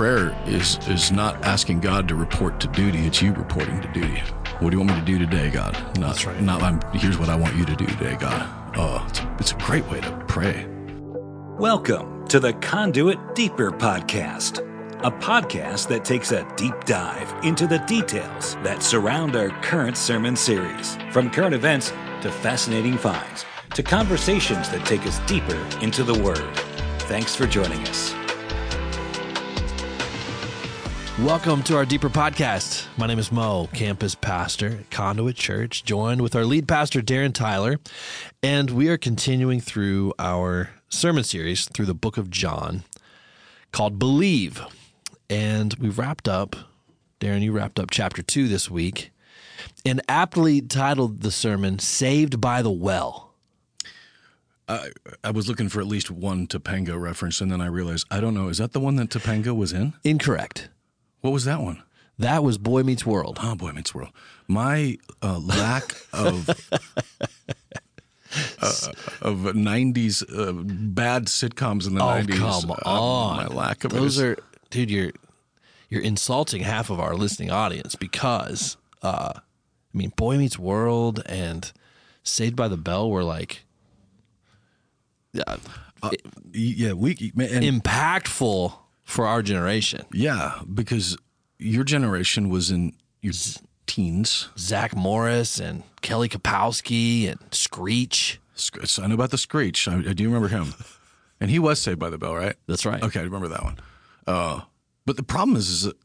prayer is not asking God to report to duty. It's you reporting to duty. What do you want me to do today, God? Here's what I want you to do today, God. Oh, it's a great way to pray. Welcome to the Conduit Deeper podcast, a podcast that takes a deep dive into the details that surround our current sermon series, from current events to fascinating finds, to conversations that take us deeper into the Word. Thanks for joining us. Welcome to our Deeper Podcast. My name is Mo, campus pastor at Conduit Church, joined with our lead pastor, Darren Tyler, and we are continuing through our sermon series through the book of John called Believe. And we wrapped up, Darren, you wrapped up chapter 2 this week and aptly titled the sermon, Saved by the Well. I was looking for at least one Topanga reference, and then I realized, I don't know, is that the one that Topanga was in? Incorrect. What was that one? That was Boy Meets World. Oh, Boy Meets World. My lack of 90s bad sitcoms in the 90s. Oh, come on. My lack of those are, dude, you're insulting half of our listening audience because, I mean, Boy Meets World and Saved by the Bell were like, impactful for our generation. Yeah, because your generation was in your teens. Zach Morris and Kelly Kapowski and Screech. I know about the Screech. I do remember him. And he was Saved by the Bell, right? That's right. Okay, I remember that one. But the problem is that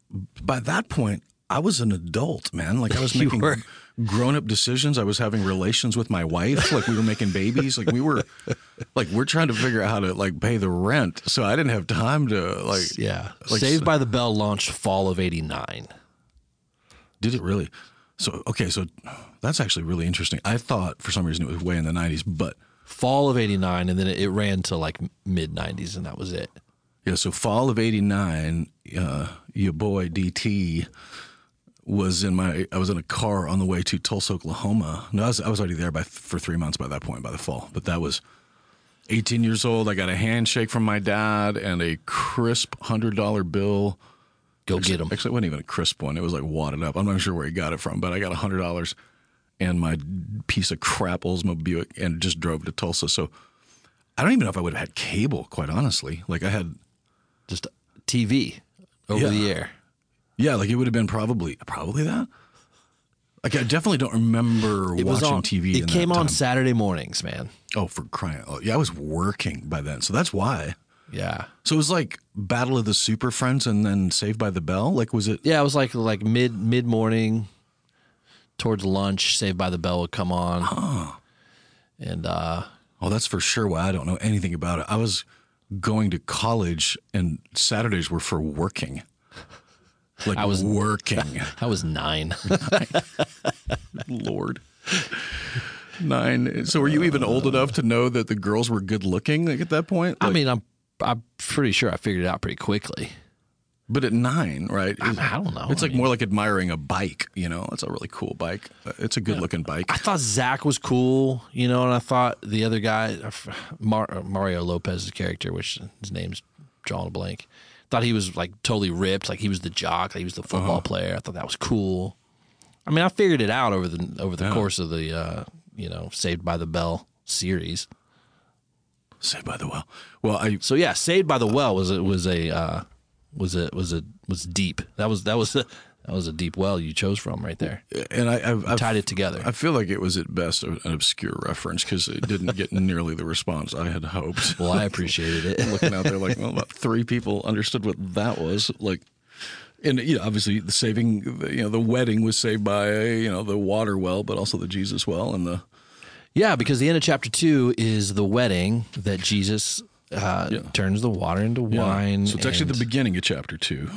by that point, I was an adult, man. Like, I was making grown-up decisions. I was having relations with my wife. Like, we were making babies. Like, we're trying to figure out how to, like, pay the rent. So I didn't have time to, like... Yeah. Like, Saved by the Bell launched fall of 89. Did it really? So, okay, so that's actually really interesting. I thought, for some reason, it was way in the 90s, but... Fall of 89, and then it ran to, like, mid-90s, and that was it. Yeah, so fall of 89, your boy, DT... I was in a car on the way to Tulsa, Oklahoma. No, I was already there for 3 months by that point, by the fall. But that was 18 years old. I got a handshake from my dad and a crisp $100 bill. Go get him. Actually, it wasn't even a crisp one. It was like wadded up. I'm not sure where he got it from, but I got $100 and my piece of crap Oldsmobile Buick and just drove to Tulsa. So I don't even know if I would have had cable, quite honestly. Like, I had just TV over the air. Yeah, like, it would have been probably that. Like, I definitely don't remember watching TV. It came on Saturday mornings, man. Oh, for crying out loud. Yeah, I was working by then, so that's why. Yeah. So it was like Battle of the Super Friends and then Saved by the Bell? Like, was it? Yeah, it was like mid-morning, towards lunch, Saved by the Bell would come on. Huh. And, oh, that's for sure why I don't know anything about it. I was going to college, and Saturdays were for working. Like, I was working. I was nine. Lord. Nine. So were you even old enough to know that the girls were good looking, like, at that point? Like, I mean, I'm pretty sure I figured it out pretty quickly. But at nine, right? I don't know. It's like more like admiring a bike, you know? It's a really cool bike. It's a good looking bike. I thought Zach was cool, you know, and I thought the other guy, Mario Lopez's character, which his name's drawing a blank. Thought he was, like, totally ripped, like he was the jock, like he was the football player. I thought that was cool. I mean, I figured it out over the course of the Saved by the Bell series. Saved by the Well. Well, Saved by the Well was deep. That was a deep well you chose from right there. And I've tied it together. I feel like it was at best an obscure reference because it didn't get nearly the response I had hoped. Well, I appreciated it. Looking out there like, well, about three people understood what that was. Like, and, you know, obviously the saving, you know, the wedding was saved by, you know, the water well, but also the Jesus well and the... Yeah, because the end of chapter 2 is the wedding that Jesus... turns the water into wine. So it's actually the beginning of chapter 2.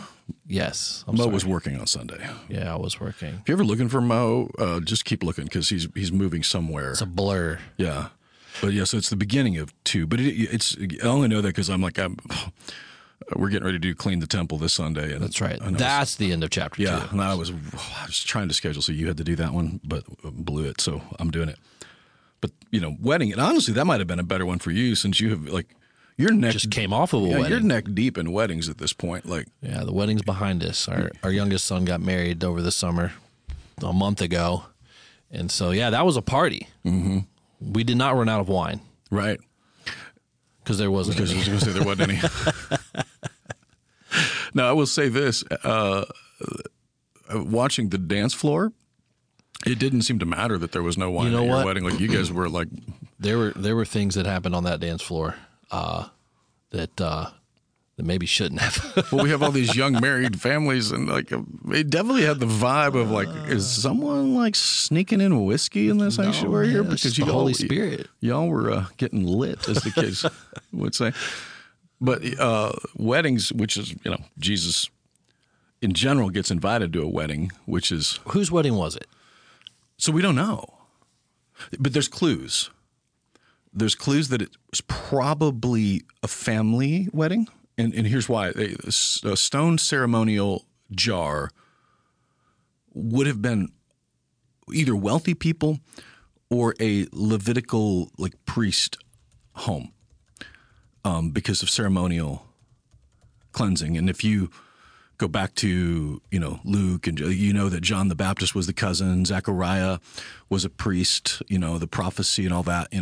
Yes. Mo was working on Sunday. Yeah, I was working. If you're ever looking for Mo, just keep looking because he's moving somewhere. It's a blur. Yeah. But yeah, so it's the beginning of 2. But I only know that because I'm like, we're getting ready to clean the temple this Sunday. And that's right. That's the end of chapter 2. Yeah, and I was trying to schedule, so you had to do that one, but blew it, so I'm doing it. But, you know, wedding, and honestly, that might have been a better one for you since you have, like, your neck just came off of a wedding. You're neck deep in weddings at this point. Yeah, the wedding's behind us. Our youngest son got married over the summer, a month ago, and so that was a party. Mm-hmm. We did not run out of wine, right? Because I was going to say there wasn't any. Now I will say this: watching the dance floor, it didn't seem to matter that there was no wine at your wedding. You guys were like, there were things that happened on that dance floor that maybe shouldn't have. Well, we have all these young married families, and it definitely had the vibe of is someone sneaking in whiskey in this sanctuary here? Because Holy Spirit, y'all were getting lit, as the kids would say. But weddings, which is Jesus in general gets invited to a wedding, which is whose wedding was it? So we don't know, but there's clues. There's clues that it's probably a family wedding. And here's why. A stone ceremonial jar would have been either wealthy people or a Levitical priest home because of ceremonial cleansing. And if you go back to Luke, and that John the Baptist was the cousin, Zechariah was a priest, the prophecy and all that,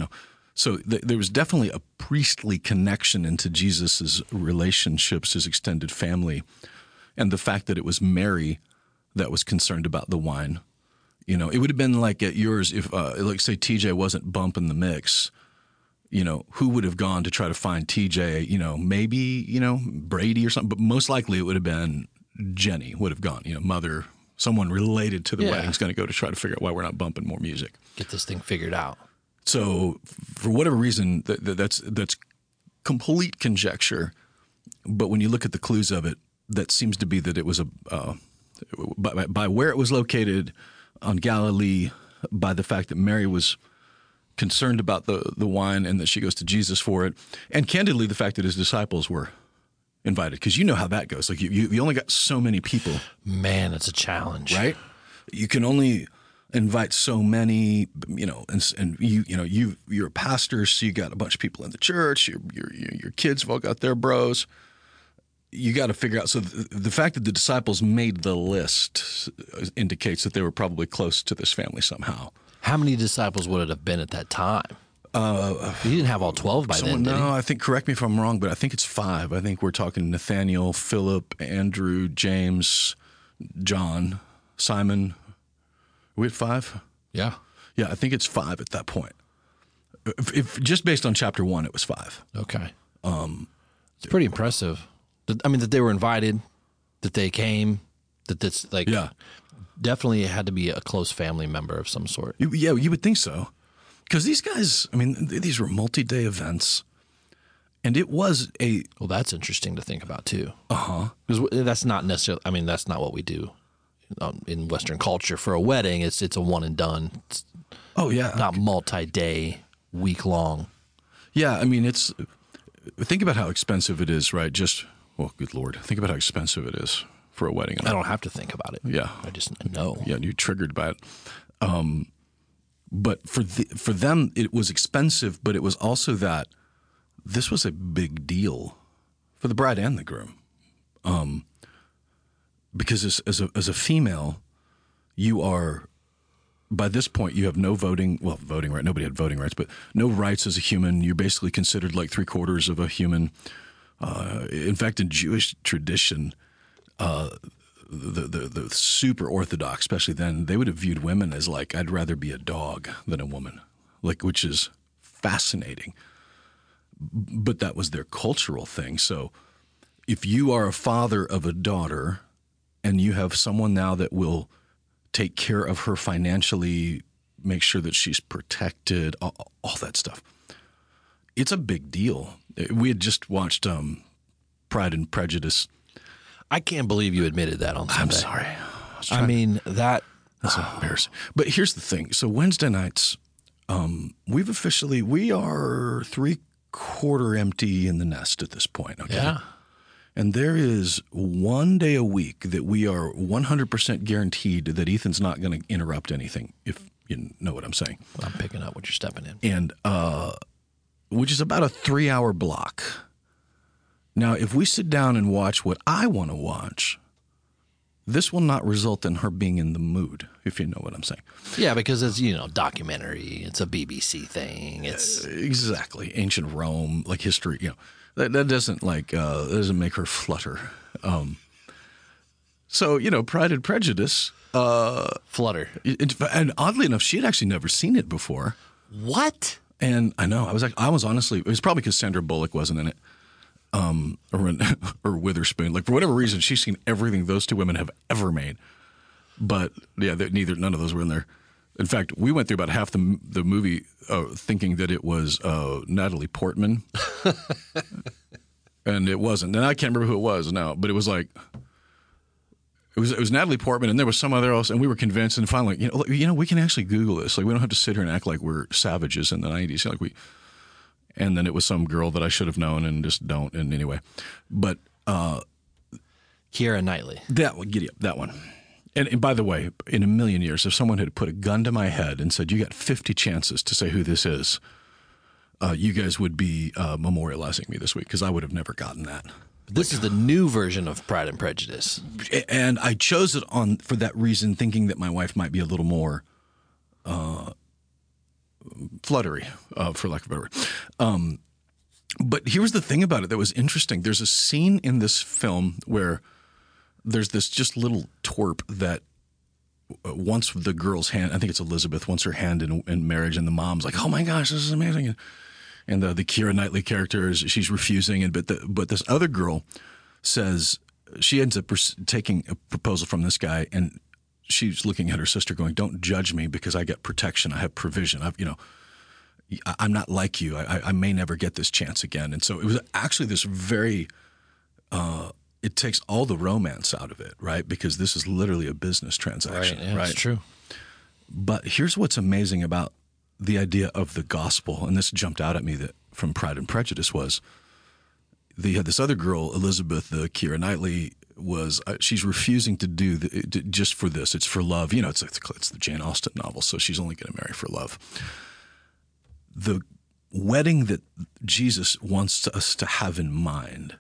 So there was definitely a priestly connection into Jesus' relationships, his extended family, and the fact that it was Mary that was concerned about the wine. It would have been like at yours if, say, TJ wasn't bumping the mix. Who would have gone to try to find TJ? Maybe Brady or something, but most likely it would have been Jenny would have gone. Mother, someone related to the wedding's going to go to try to figure out why we're not bumping more music. Get this thing figured out. So for whatever reason, that's complete conjecture. But when you look at the clues of it, that seems to be that it was by where it was located on Galilee, by the fact that Mary was concerned about the wine and that she goes to Jesus for it. And candidly, the fact that his disciples were invited, because how that goes. You only got so many people. Man, it's a challenge. Right? You can only invite so many, and you're a pastor, so you got a bunch of people in the church. Your kids have all got their bros. You got to figure out. So the fact that the disciples made the list indicates that they were probably close to this family somehow. How many disciples would it have been at that time? He didn't have all 12 by then, did he? No, I think, correct me if I'm wrong, but I think it's 5. I think we're talking Nathaniel, Philip, Andrew, James, John, Simon. We had 5? Yeah. Yeah, I think it's 5 at that point. If just based on chapter 1, it was 5. Okay. It's pretty impressive. I mean, that they were invited, that they came, that that's like, yeah, definitely had to be a close family member of some sort. Yeah, you would think so. Because these guys, I mean, these were multi-day events. And it was well, that's interesting to think about, too. Uh-huh. Because that's not necessarily, I mean, that's not what we do in Western culture for a wedding. It's a one and done. It's not multi-day, week long. Yeah, I mean, think about how expensive it is, right? Good Lord, think about how expensive it is for a wedding. I don't have to think about it. Yeah, I know. Yeah, you're triggered by it. But for them, it was expensive, but it was also that this was a big deal for the bride and the groom. Because as a female, you are, by this point, you have no voting. Well, voting right. Nobody had voting rights, but no rights as a human. You're basically considered like 3/4 of a human. In fact, in Jewish tradition, the super Orthodox, especially then, they would have viewed women as I'd rather be a dog than a woman, which is fascinating. But that was their cultural thing. So if you are a father of a daughter, and you have someone now that will take care of her financially, make sure that she's protected, all that stuff. It's a big deal. We had just watched Pride and Prejudice. I can't believe you admitted that on Sunday. I'm sorry. That's embarrassing. But here's the thing. So Wednesday nights, we are 3/4 empty in the nest at this point. Okay? Yeah. And there is one day a week that we are 100% guaranteed that Ethan's not going to interrupt anything, if you know what I'm saying. I'm picking up what you're stepping in. And which is about a 3-hour block Now, if we sit down and watch what I want to watch, this will not result in her being in the mood, if you know what I'm saying. Yeah, because it's, you know, documentary. It's a BBC thing. It's exactly. Ancient Rome, like history, you know. That doesn't, like, doesn't make her flutter. So, you know, Pride and Prejudice. Flutter. And oddly enough, she had actually never seen it before. What? And I know. I was like, I was honestly, it was probably because Sandra Bullock wasn't in it. Or Witherspoon. Like, for whatever reason, she's seen everything those two women have ever made. But, yeah, none of those were in there. In fact, we went through about half the movie thinking that it was Natalie Portman. And it wasn't. And I can't remember who it was now, but it was like, it was Natalie Portman and there was some other else. And we were convinced. And finally, you know, we can actually Google this. Like, we don't have to sit here and act like we're savages in the 90s. Like, and then it was some girl that I should have known and just don't. And anyway, but Keira Knightley. That one, giddy up, that one. And by the way, in a million years, if someone had put a gun to my head and said, "You got 50 chances to say who this is," you guys would be memorializing me this week because I would have never gotten that. This is the new version of Pride and Prejudice, and I chose it on for that reason, thinking that my wife might be a little more. Fluttery, for lack of a better word. But here's the thing about it that was interesting. There's a scene in this film where there's this just little twerp that wants the girl's hand. I think it's Elizabeth wants her hand in marriage, and the mom's like, "Oh my gosh, this is amazing!" And the Keira Knightley character she's refusing, but this other girl says she ends up taking a proposal from this guy and. She's looking at her sister going, "Don't judge me because I get protection. I have provision. I'm not like you. I may never get this chance again." And so it was actually this very it takes all the romance out of it, right? Because this is literally a business transaction, right? Yeah, right? That's true. But here's what's amazing about the idea of the gospel, and this jumped out at me that from Pride and Prejudice was they had this other girl, Elizabeth, the Keira Knightley, she's refusing to do just for this. It's for love. You know, it's the Jane Austen novel, so she's only going to marry for love. The wedding that Jesus wants us to have in mind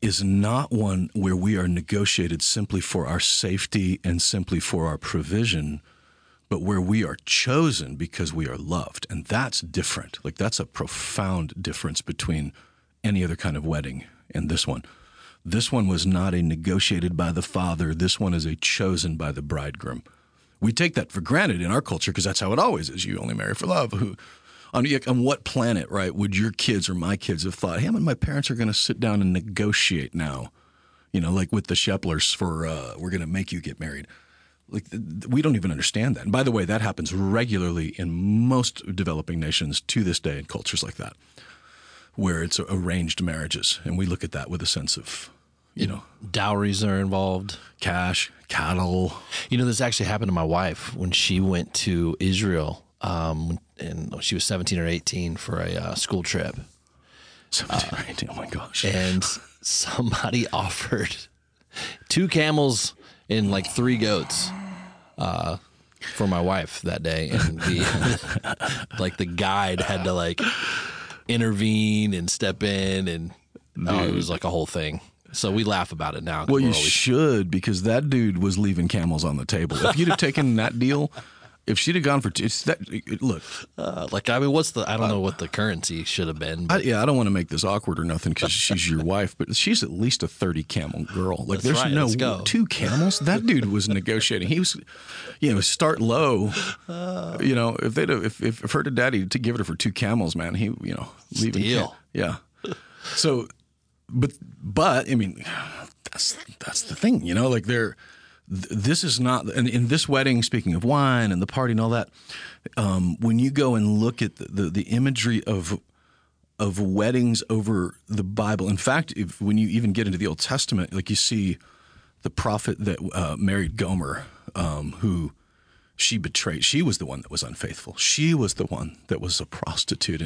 is not one where we are negotiated simply for our safety and simply for our provision, but where we are chosen because we are loved. And that's different. Like, that's a profound difference between any other kind of wedding and this one. This one was not a negotiated by the father. This one is a chosen by the bridegroom. We take that for granted in our culture because that's how it always is. You only marry for love. On what planet, right, would your kids or my kids have thought, "Hey, I'm and my parents are going to sit down and negotiate now," you know, like with the Sheplers for we're going to make you get married. Like, we don't even understand that. And by the way, that happens regularly in most developing nations to this day in cultures like that, where it's arranged marriages, and we look at that with a sense of, you know. Dowries are involved. Cash, cattle. You know, this actually happened to my wife when she went to Israel, and she was 17 or 18 for a school trip. 17 or 18, oh my gosh. And somebody offered 2 camels and like 3 goats for my wife that day. And the guide had to like... intervene and step in, and it was like a whole thing. So we laugh about it now. Well, you should, because that dude was leaving camels on the table. If you'd have taken that deal, if she'd have gone for look. I don't know what the currency should have been. I don't want to make this awkward or nothing because she's your wife, but she's at least a 30-camel girl. Like, there's right, no 2 camels. That dude was negotiating. He was, you know, start low. You know, if her daddy to give it for 2 camels, man, he, you know, leaving. Steal. Yeah. So, but I mean, that's the thing, you know, like they're. This is not – and in this wedding, speaking of wine and the party and all that, when you go and look at the imagery of weddings over the Bible – in fact, when you even get into the Old Testament, like you see the prophet that married Gomer, who she betrayed. She was the one that was unfaithful. She was the one that was a prostitute.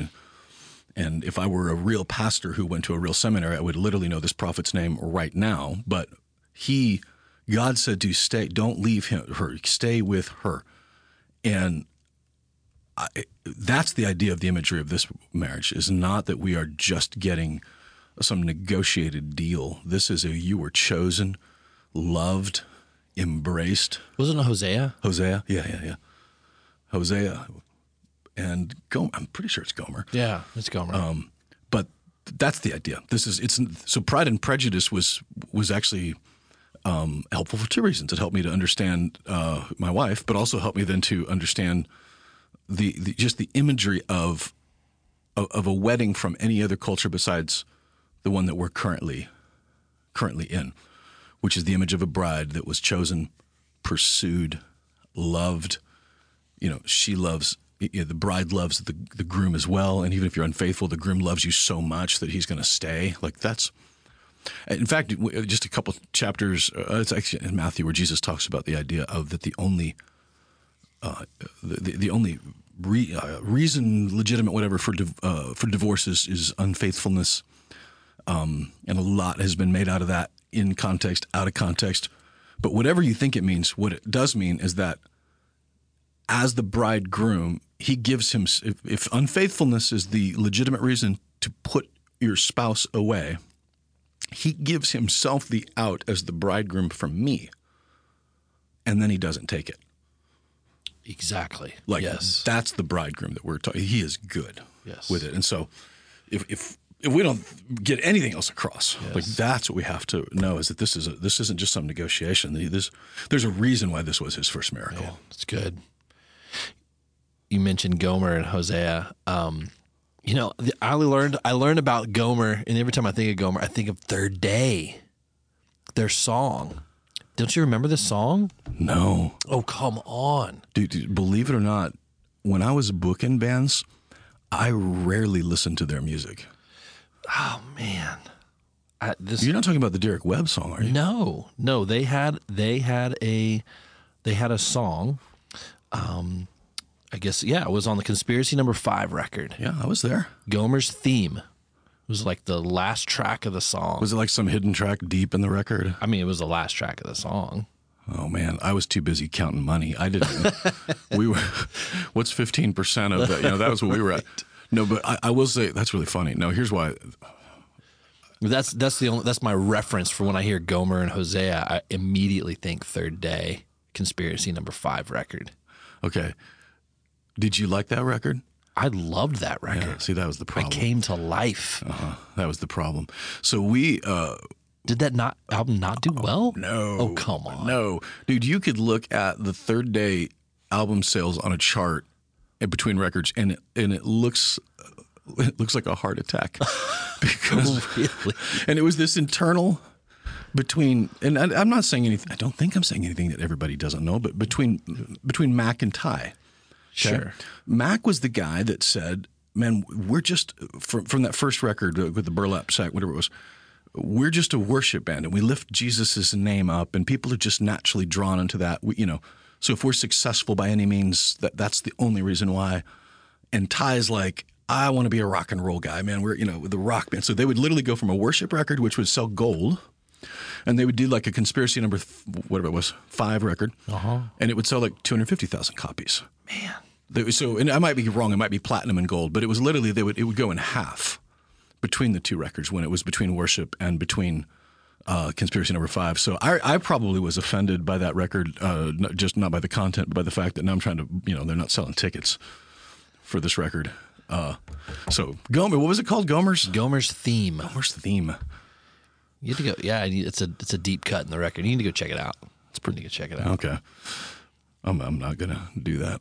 And if I were a real pastor who went to a real seminary, I would literally know this prophet's name right now. But he – God said to stay, don't leave her, stay with her. And that's the idea of the imagery of this marriage, is not that we are just getting some negotiated deal. This is you were chosen, loved, embraced. Wasn't it Hosea? Hosea, yeah. Hosea and Gomer. I'm pretty sure it's Gomer. Yeah, it's Gomer. But that's the idea. So Pride and Prejudice was actually helpful for two reasons. It helped me to understand my wife, but also helped me then to understand the imagery of a wedding from any other culture besides the one that we're currently in, which is the image of a bride that was chosen, pursued, loved. You know, she loves, the bride loves the groom as well. And even if you're unfaithful, the groom loves you so much that he's going to stay. Like that's, in fact, just a couple chapters, it's actually in Matthew where Jesus talks about the idea of that the only reason, legitimate, whatever, for divorce is unfaithfulness. And a lot has been made out of that in context, out of context. But whatever you think it means, what it does mean is that as the bridegroom, he gives him, if unfaithfulness is the legitimate reason to put your spouse away, he gives himself the out as the bridegroom from me, and then he doesn't take it. Exactly. Like, yes. That's the bridegroom that we're talking. He is good with it. And so if we don't get anything else across, like that's what we have to know, is that this isn't just some negotiation. There's a reason why this was his first miracle. It's good. You mentioned Gomer and Hosea. I learned about Gomer, and every time I think of Gomer, I think of Third Day, their song. Don't you remember the song? No. Oh, come on. Dude, believe it or not, when I was booking bands, I rarely listened to their music. Oh, man. You're not talking about the Derek Webb song, are you? No. They had a song. I guess, it was on the Conspiracy Number 5 record. Yeah, I was there. Gomer's Theme. It was like the last track of the song. Was it like some hidden track deep in the record? I mean, it was the last track of the song. Oh, man. I was too busy counting money. I didn't. What's 15% of that? That was what we were at. No, but I will say that's really funny. No, here's why. That's my reference for when I hear Gomer and Hosea. I immediately think Third Day, Conspiracy Number 5 record. Okay. Did you like that record? I loved that record. Yeah, see, that was the problem. I came to life. Uh-huh. That was the problem. So we did that album not do well? No. Oh, come on. No. Dude, you could look at the Third Day album sales on a chart between records, and it looks like a heart attack. Because really? And it was this internal between, and I'm not saying anything, I don't think I'm saying anything that everybody doesn't know, but between Mac and Ty. Okay. Sure. Mac was the guy that said, man, we're just, from that first record with the burlap sack, whatever it was, we're just a worship band, and we lift Jesus' name up, and people are just naturally drawn into that. So if we're successful by any means, that's the only reason why. And Ty's like, I want to be a rock and roll guy, man. We're, the rock band. So they would literally go from a worship record, which would sell gold, and they would do like a Conspiracy Number, whatever it was, 5 record, and it would sell like 250,000 copies. Man. So, and I might be wrong, it might be platinum and gold, but it was literally, it would go in half between the two records when it was between worship and between Conspiracy Number 5. So I probably was offended by that record, just not by the content, but by the fact that now I'm trying to, they're not selling tickets for this record. So Gomer, what was it called? Gomer's Theme. Gomer's Theme. You need to go. Yeah, it's a deep cut in the record. You need to go check it out. It's pretty good. Check it out. Okay, I'm not gonna do that.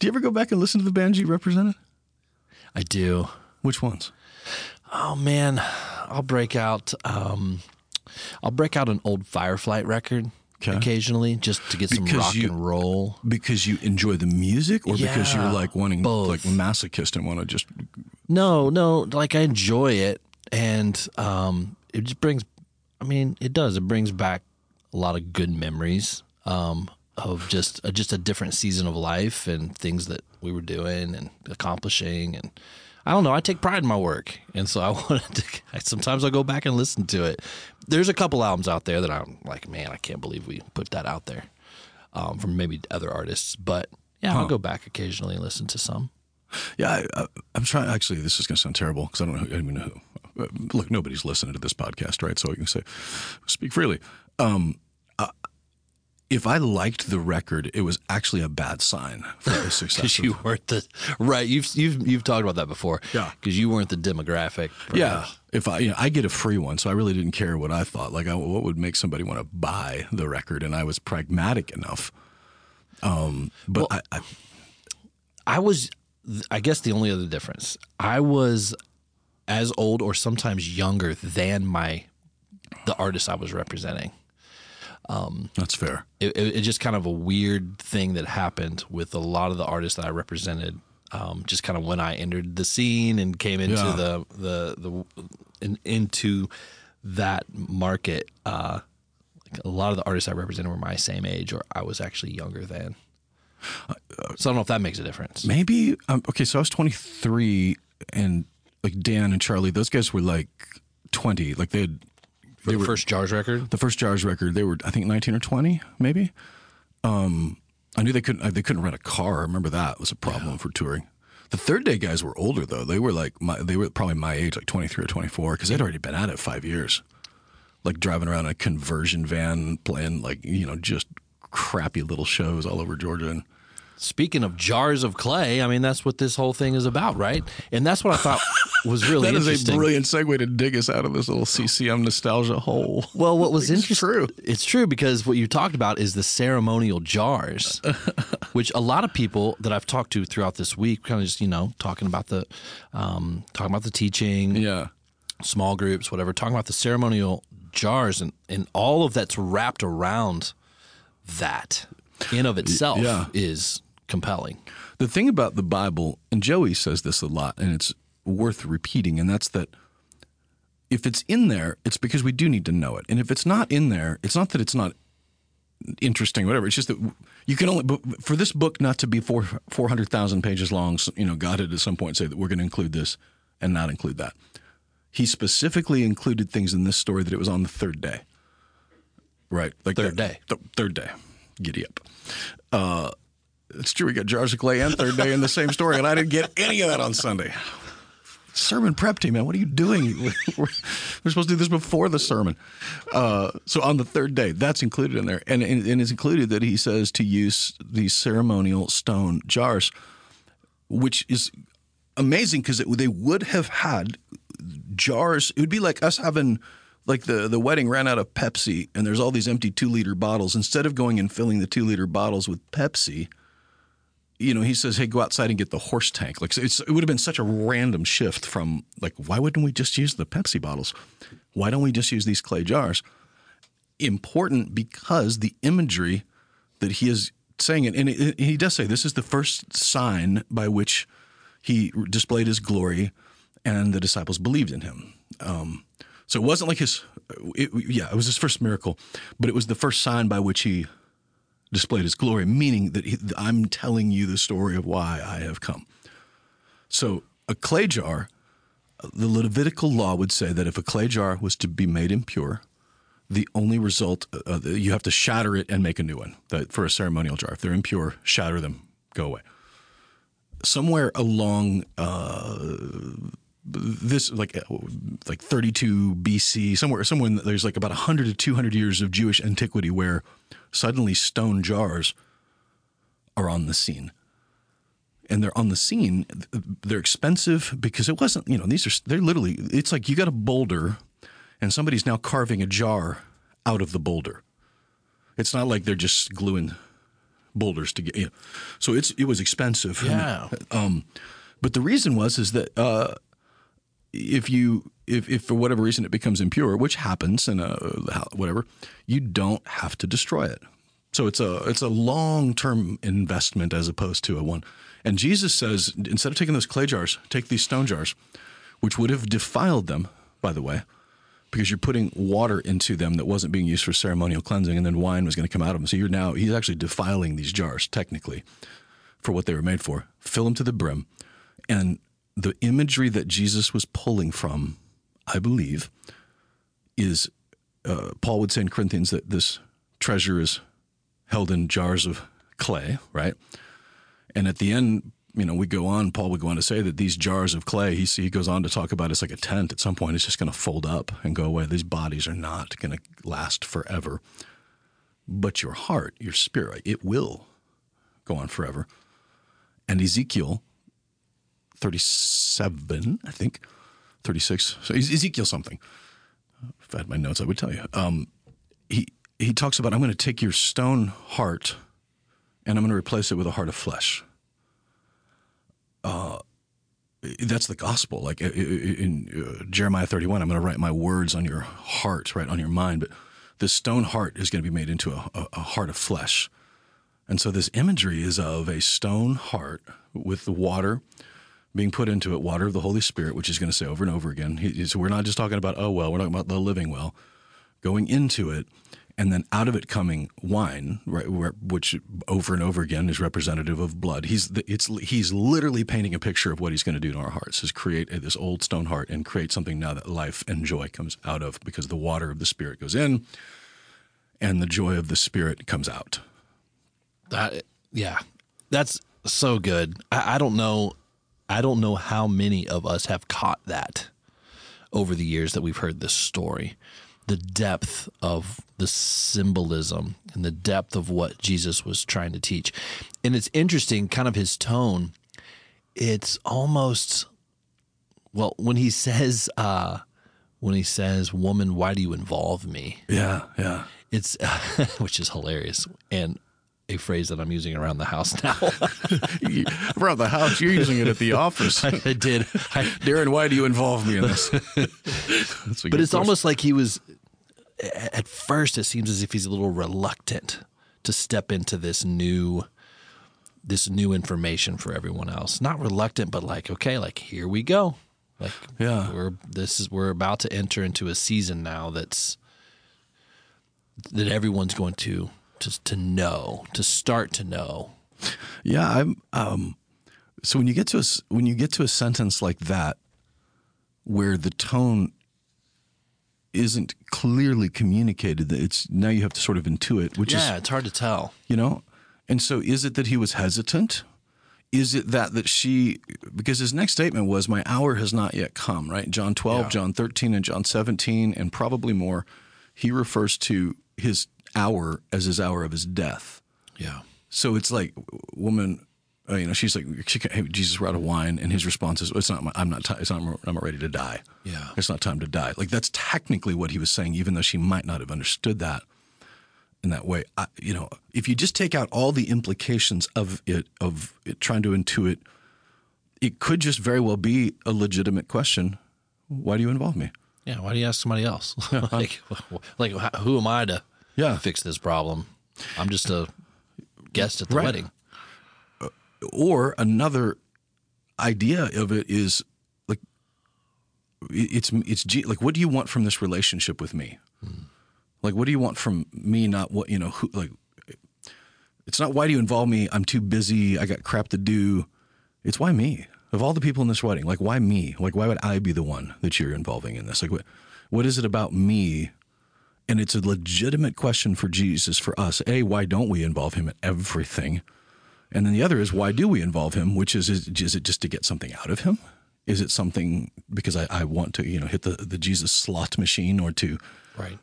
Do you ever go back and listen to the bands you represented? I do. Which ones? Oh man, I'll break out an old Firefly record occasionally just to get some rock and roll. Because you enjoy the music, or because you're like wanting both. Like masochist and want to just. No, like I enjoy it. And it just brings, it brings back a lot of good memories of just a different season of life and things that we were doing and accomplishing. And I don't know, I take pride in my work. And so sometimes I'll go back and listen to it. There's a couple albums out there that I'm like, man, I can't believe we put that out there from maybe other artists. But I'll go back occasionally and listen to some. Yeah, I'm trying. Actually, this is going to sound terrible because I don't even know. Look, nobody's listening to this podcast, right? So I can say, speak freely. If I liked the record, it was actually a bad sign for the success. Because you weren't the right. You've talked about that before. Yeah, because you weren't the demographic. Yeah. If I get a free one, so I really didn't care what I thought. Like, what would make somebody want to buy the record? And I was pragmatic enough. But well, I was. I guess the only other difference, I was as old or sometimes younger than the artist I was representing. That's fair. It just kind of a weird thing that happened with a lot of the artists that I represented. Just kind of when I entered the scene and came into into that market, like a lot of the artists I represented were my same age, or I was actually younger than. So I don't know if that makes a difference. Maybe. Okay, so I was 23, and like Dan and Charlie, those guys were like 20. Like they were first Jars record. The first Jars record, they were I think 19 or 20, maybe. I knew they couldn't rent a car. I remember that was a problem for touring. The Third Day guys were older though. They were like probably my age, like 23 or 24, because they'd already been at it 5 years. Like driving around in a conversion van, playing like just crappy little shows all over Georgia. And speaking of Jars of Clay, I mean, that's what this whole thing is about, right? And that's what I thought was really interesting. That is a brilliant segue to dig us out of this little CCM nostalgia hole. Well, what was interesting... It's true because what you talked about is the ceremonial jars, which a lot of people that I've talked to throughout this week kind of just, talking about the teaching, small groups, whatever, talking about the ceremonial jars and all of that's wrapped around that in of itself is compelling. The thing about the Bible, and Joey says this a lot, and it's worth repeating, and that's that if it's in there, it's because we do need to know it. And if it's not in there, it's not that it's not interesting, whatever. It's just that you can only – for this book not to be 400,000 pages long, God had at some point say that we're going to include this and not include that. He specifically included things in this story that it was on the third day. Right. Like Third Day. Third Day. Giddy up. It's true. We got Jars of Clay and Third Day in the same story, and I didn't get any of that on Sunday. Sermon prep team, man. What are you doing? We're supposed to do this before the sermon. So on the third day, that's included in there. And it's included that he says to use these ceremonial stone jars, which is amazing because they would have had jars. It would be like us having... Like the wedding ran out of Pepsi, and there's all these empty 2-liter bottles. Instead of going and filling the 2-liter bottles with Pepsi, he says, "Hey, go outside and get the horse tank." Like it would have been such a random shift from like, why wouldn't we just use the Pepsi bottles? Why don't we just use these clay jars? Important because the imagery that he is saying, and he does say this is the first sign by which he displayed his glory, and the disciples believed in him. So it wasn't like it was his first miracle, but it was the first sign by which he displayed his glory, meaning that I'm telling you the story of why I have come. So a clay jar, the Levitical law would say that if a clay jar was to be made impure, the only result, you have to shatter it and make a new one for a ceremonial jar. If they're impure, shatter them, go away. Somewhere along... this like 32 BC, somewhere there's like about 100 to 200 years of Jewish antiquity where suddenly stone jars are on the scene. And they're on the scene. They're expensive because it wasn't, they're literally, it's like you got a boulder and somebody's now carving a jar out of the boulder. It's not like they're just gluing boulders together. So it was expensive. Yeah. But the reason is that, if for whatever reason it becomes impure, which happens in whatever, you don't have to destroy it. So it's a long-term investment as opposed to a one. And Jesus says, instead of taking those clay jars, take these stone jars, which would have defiled them, by the way, because you're putting water into them that wasn't being used for ceremonial cleansing, and then wine was going to come out of them. So he's actually defiling these jars, technically, for what they were made for. Fill them to the brim, and the imagery that Jesus was pulling from, I believe, is Paul would say in Corinthians that this treasure is held in jars of clay, right? And at the end, you know, we go on, Paul would go on to say that these jars of clay, he goes on to talk about it's like a tent. At some point, it's just going to fold up and go away. These bodies are not going to last forever. But your heart, your spirit, it will go on forever. And Ezekiel 37, I think, 36. So Ezekiel something. If I had my notes, I would tell you. He talks about, I'm going to take your stone heart and I'm going to replace it with a heart of flesh. That's the gospel. Like in Jeremiah 31, I'm going to write my words on your heart, right, on your mind. But this stone heart is going to be made into a heart of flesh. And so this imagery is of a stone heart with the water being put into it, water of the Holy Spirit, which he's going to say over and over again. So we're not just talking about, oh, well, we're talking about the living well. Going into it and then out of it coming wine, right, which over and over again is representative of blood. He's literally painting a picture of what he's going to do to our hearts, is create this old stone heart and create something now that life and joy comes out of, because the water of the Spirit goes in and the joy of the Spirit comes out. That's so good. I don't know how many of us have caught that over the years that we've heard this story. The depth of the symbolism and the depth of what Jesus was trying to teach. And it's interesting, kind of his tone. It's almost, well, when he says, "Woman, why do you involve me?" Yeah. It's which is hilarious, and a phrase that I'm using around the house now. Around the house? You're using it at the office. I did. Darren, why do you involve me in this? But it's almost like he was, at first it seems as if he's a little reluctant to step into this new information for everyone else. Not reluctant, but like, okay, like here we go. Like, yeah, we're about to enter into a season now that everyone's going to start to know. Yeah, I'm. So when you get to a sentence like that, where the tone isn't clearly communicated, that it's now you have to sort of intuit, which is it's hard to tell, you know. And so, is it that he was hesitant? Is it that she, because his next statement was, "My hour has not yet come." Right, John 12, yeah. John 13, and John 17, and probably more. He refers to his hour as his hour of his death. Yeah. So it's like, woman, you know, she's like, hey, Jesus, we're out of wine. And his response is, I'm not ready to die. Yeah. It's not time to die. Like, that's technically what he was saying, even though she might not have understood that in that way. You know, if you just take out all the implications of it trying to intuit, it could just very well be a legitimate question. Why do you involve me? Yeah. Why do you ask somebody else? like who am I to? Yeah, fix this problem. I'm just a guest at the wedding. Or another idea of it is like, it's like, what do you want from this relationship with me? Mm. Like, what do you want from me? Not what, you know, who, like, it's not why do you involve me? I'm too busy. I got crap to do. It's why me? Of all the people in this wedding, like, why me? Like, why would I be the one that you're involving in this? Like, what is it about me? And it's a legitimate question for Jesus, for us. A, why don't we involve him in everything? And then the other is, why do we involve him? Which is it just to get something out of him? Is it something because I want to, you know, hit the Jesus slot machine, or to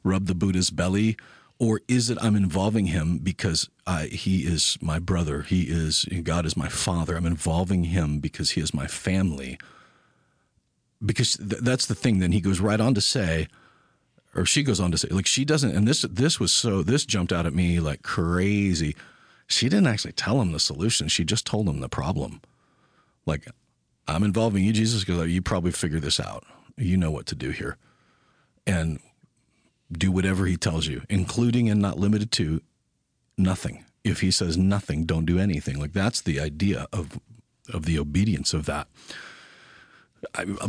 rub the Buddha's belly? Or is it I'm involving him because he is my brother? God is my father. I'm involving him because he is my family. Because that's the thing. Then he goes right on to say, or she goes on to say, like, she doesn't, and this jumped out at me like crazy. She didn't actually tell him the solution. She just told him the problem. Like, I'm involving you, Jesus, because you probably figure this out. You know what to do here. And do whatever he tells you, including and not limited to nothing. If he says nothing, don't do anything. Like, that's the idea of the obedience of that.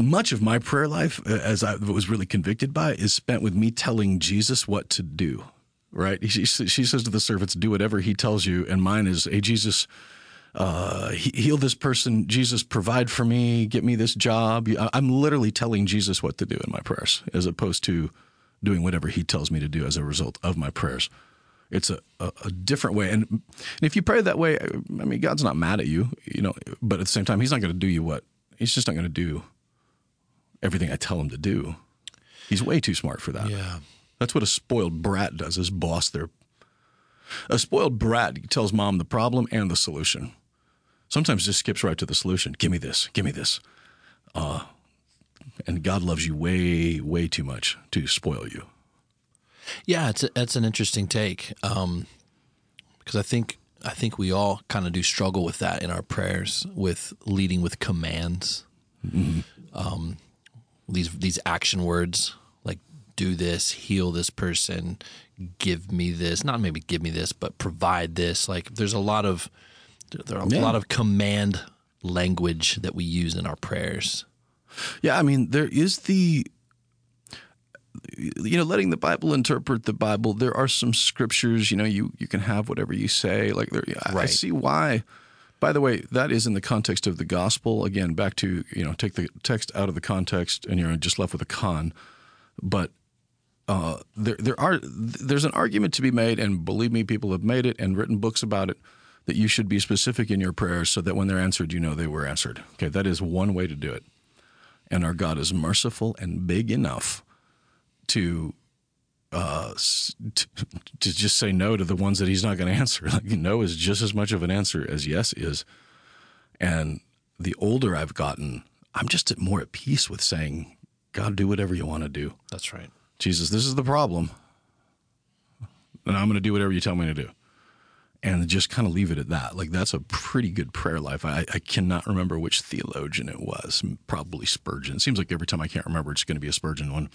Much of my prayer life, as I was really convicted by, is spent with me telling Jesus what to do, right? She says to the servants, do whatever he tells you. And mine is, hey, Jesus, heal this person. Jesus, provide for me. Get me this job. I'm literally telling Jesus what to do in my prayers, as opposed to doing whatever he tells me to do as a result of my prayers. It's a different way. And if you pray that way, I mean, God's not mad at you, you know, but at the same time, he's not going to do you what? He's just not going to do everything I tell him to do. He's way too smart for that. Yeah. That's what a spoiled brat does, is boss their... A spoiled brat tells mom the problem and the solution. Sometimes just skips right to the solution. Give me this. Give me this. And God loves you way, way too much to spoil you. Yeah, it's an interesting take, because I think we all kind of do struggle with that in our prayers, with leading with commands, mm-hmm. These action words like do this, heal this person, give me this, not maybe give me this, but provide this. Like there are a lot of command language that we use in our prayers. Yeah, I mean there is the. You know, letting the Bible interpret the Bible. There are some scriptures, you know, you can have whatever you say. Like, there, right. I see why. By the way, that is in the context of the gospel. Again, back to, you know, take the text out of the context and you're just left with a con. But there's an argument to be made, and believe me, people have made it and written books about it, that you should be specific in your prayers so that when they're answered, you know they were answered. Okay, that is one way to do it. And our God is merciful and big enough to just say no to the ones that he's not going to answer. Like, no is just as much of an answer as yes is. And the older I've gotten, I'm just more at peace with saying, God, do whatever you want to do. That's right. Jesus, this is the problem. And I'm going to do whatever you tell me to do. And just kind of leave it at that. Like, that's a pretty good prayer life. I cannot remember which theologian it was. Probably Spurgeon. It seems like every time I can't remember, it's going to be a Spurgeon one.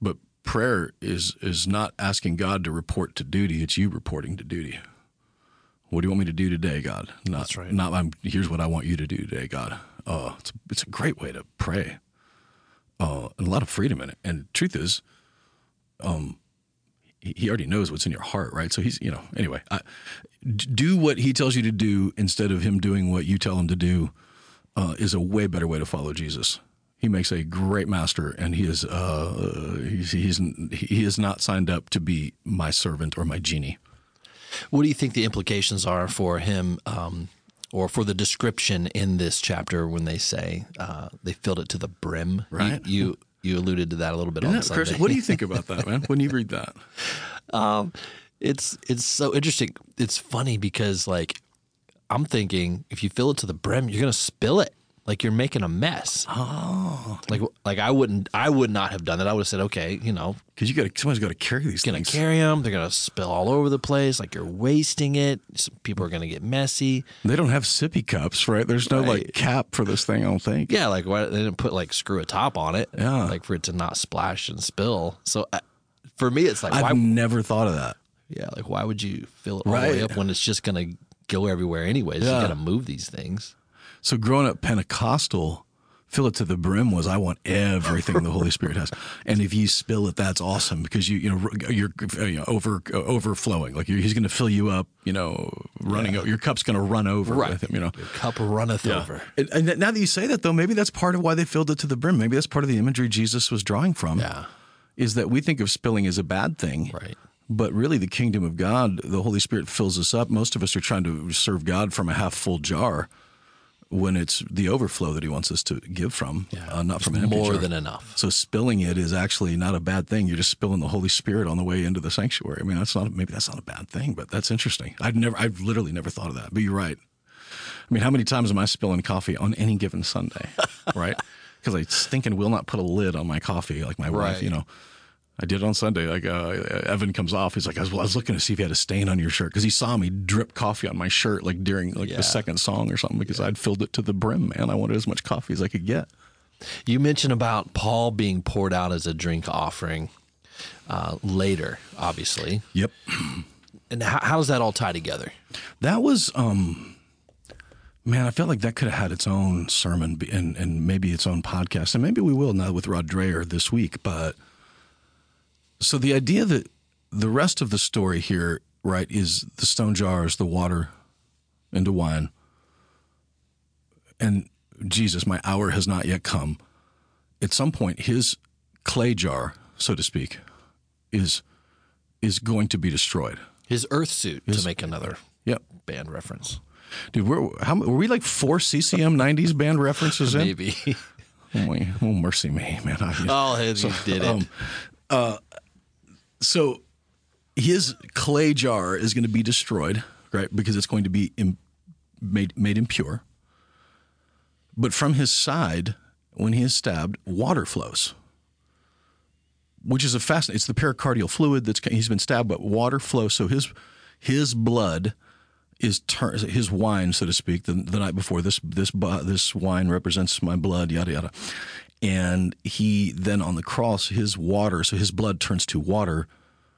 But prayer is not asking God to report to duty. It's you reporting to duty. What do you want me to do today, God? Not, that's right. Not here's what I want you to do today, God. It's a great way to pray. And a lot of freedom in it. And the truth is, he already knows what's in your heart, right? So he's, you know, anyway, do what he tells you to do instead of him doing what you tell him to do is a way better way to follow Jesus. He makes a great master, and he is he is not signed up to be my servant or my genie. What do you think the implications are for him, or for the description in this chapter when they say they filled it to the brim? Right. You alluded to that a little bit. Isn't on Sunday. What do you think about that, man? When you read that, it's so interesting. It's funny because, like, I'm thinking if you fill it to the brim, you're going to spill it. Like, you're making a mess. Oh, like I would not have done that. I would have said, okay, you know, because somebody's got to carry these things. Going to carry them. They're going to spill all over the place. Like, you're wasting it. Some people are going to get messy. They don't have sippy cups, right? There's no like cap for this thing, I don't think. Yeah, like why they didn't put like screw a top on it. Yeah, like for it to not splash and spill. So for me, it's like I've never thought of that. Yeah, like why would you fill it all the way up when it's just going to go everywhere anyways? Yeah. You got to move these things. So growing up Pentecostal, fill it to the brim was I want everything the Holy Spirit has, and if you spill it, that's awesome because you're overflowing. Like he's going to fill you up, you know, running over. Your cup's going to run over with him. You know, your cup runneth over. And now that you say that, though, maybe that's part of why they filled it to the brim. Maybe that's part of the imagery Jesus was drawing from. Yeah, is that we think of spilling as a bad thing, right? But really, the kingdom of God, the Holy Spirit fills us up. Most of us are trying to serve God from a half full jar, when it's the overflow that he wants us to give from, not from an empty jar. More than enough. So spilling it is actually not a bad thing. You're just spilling the Holy Spirit on the way into the sanctuary. I mean, that's not a bad thing, but that's interesting. I've literally never thought of that. But you're right. I mean, how many times am I spilling coffee on any given Sunday, right? Because I stink and will not put a lid on my coffee, like my wife, you know. I did on Sunday. Like Evan comes off, he's like, "I was looking to see if you had a stain on your shirt," because he saw me drip coffee on my shirt, like during the second song or something. Because I'd filled it to the brim, man. I wanted as much coffee as I could get. You mentioned about Paul being poured out as a drink offering later, obviously. Yep. And how does that all tie together? That was, man, I felt like that could have had its own sermon and maybe its own podcast, and maybe we will now with Rod Dreher this week, but. So the idea that the rest of the story here, right, is the stone jars, the water into wine, and Jesus, my hour has not yet come. At some point, his clay jar, so to speak, is is going to be destroyed. His Earth suit, to make another band reference. Dude, were we like 4 CCM 90s band references in? Maybe. Oh, mercy me, man. So his clay jar is going to be destroyed, right? Because it's going to be made impure. But from his side, when he is stabbed, water flows, which is it's the pericardial fluid he's been stabbed, but water flows. So his blood is his wine, so to speak, the night before. This wine represents my blood, yada, yada. And he then on the cross, his water, so his blood turns to water,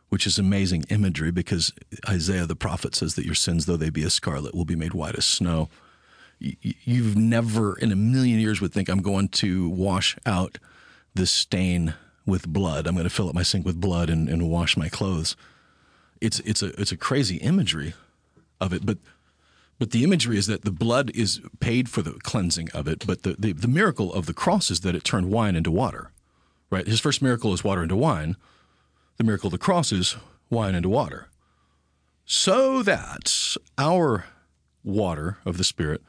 which is amazing imagery because Isaiah the prophet says that your sins, though they be as scarlet, will be made white as snow. You've never in a million years would think I'm going to wash out this stain with blood. I'm going to fill up my sink with blood and wash my clothes. It's a crazy imagery of it, but the imagery is that the blood is paid for the cleansing of it, but the miracle of the cross is that it turned wine into water, right? His first miracle is water into wine. The miracle of the cross is wine into water. So that our water of the Spirit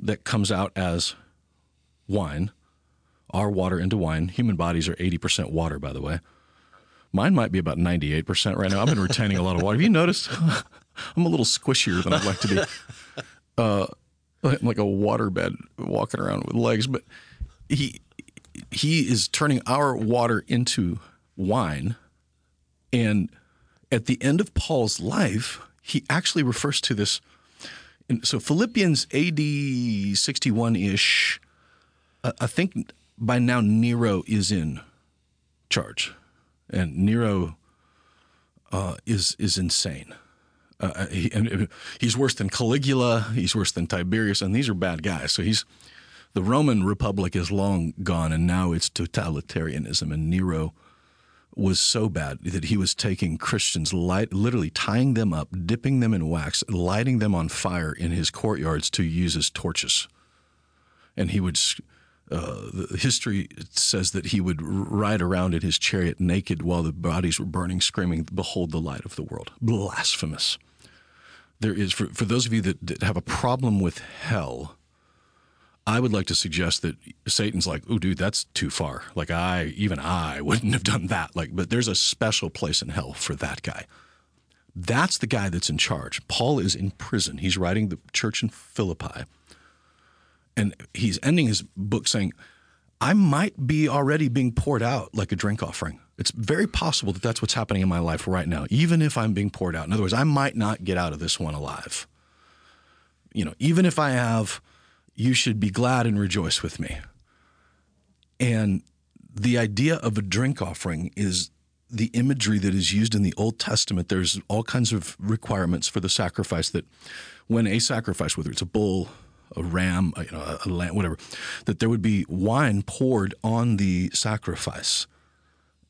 that comes out as wine, our water into wine. Human bodies are 80% water, by the way. Mine might be about 98% right now. I've been retaining a lot of water. Have you noticed? I'm a little squishier than I'd like to be. I'm like a waterbed walking around with legs. But he is turning our water into wine. And at the end of Paul's life, he actually refers to this. And so Philippians AD 61-ish, I think by now Nero is in charge, and Nero is insane. He's worse than Caligula. He's worse than Tiberius, and these are bad guys. So the Roman Republic is long gone, and now it's totalitarianism. And Nero was so bad that he was taking Christians, literally tying them up, dipping them in wax, lighting them on fire in his courtyards to use as torches. And he would, the history says that he would ride around in his chariot naked while the bodies were burning, screaming, "Behold the light of the world." Blasphemous. There is, for those of you that have a problem with hell, I would like to suggest that Satan's like, "Oh, dude, that's too far. Like, even I wouldn't have done that." Like, but there's a special place in hell for that guy. That's the guy that's in charge. Paul is in prison. He's writing the church in Philippi, and he's ending his book saying, "I might be already being poured out like a drink offering. It's very possible that that's what's happening in my life right now, even if I'm being poured out. In other words, I might not get out of this one alive. You know, even if I have. You should be glad and rejoice with me." And the idea of a drink offering is the imagery that is used in the Old Testament. There's all kinds of requirements for the sacrifice that when a sacrifice, whether it's a bull, a ram, a lamb, whatever, that there would be wine poured on the sacrifice.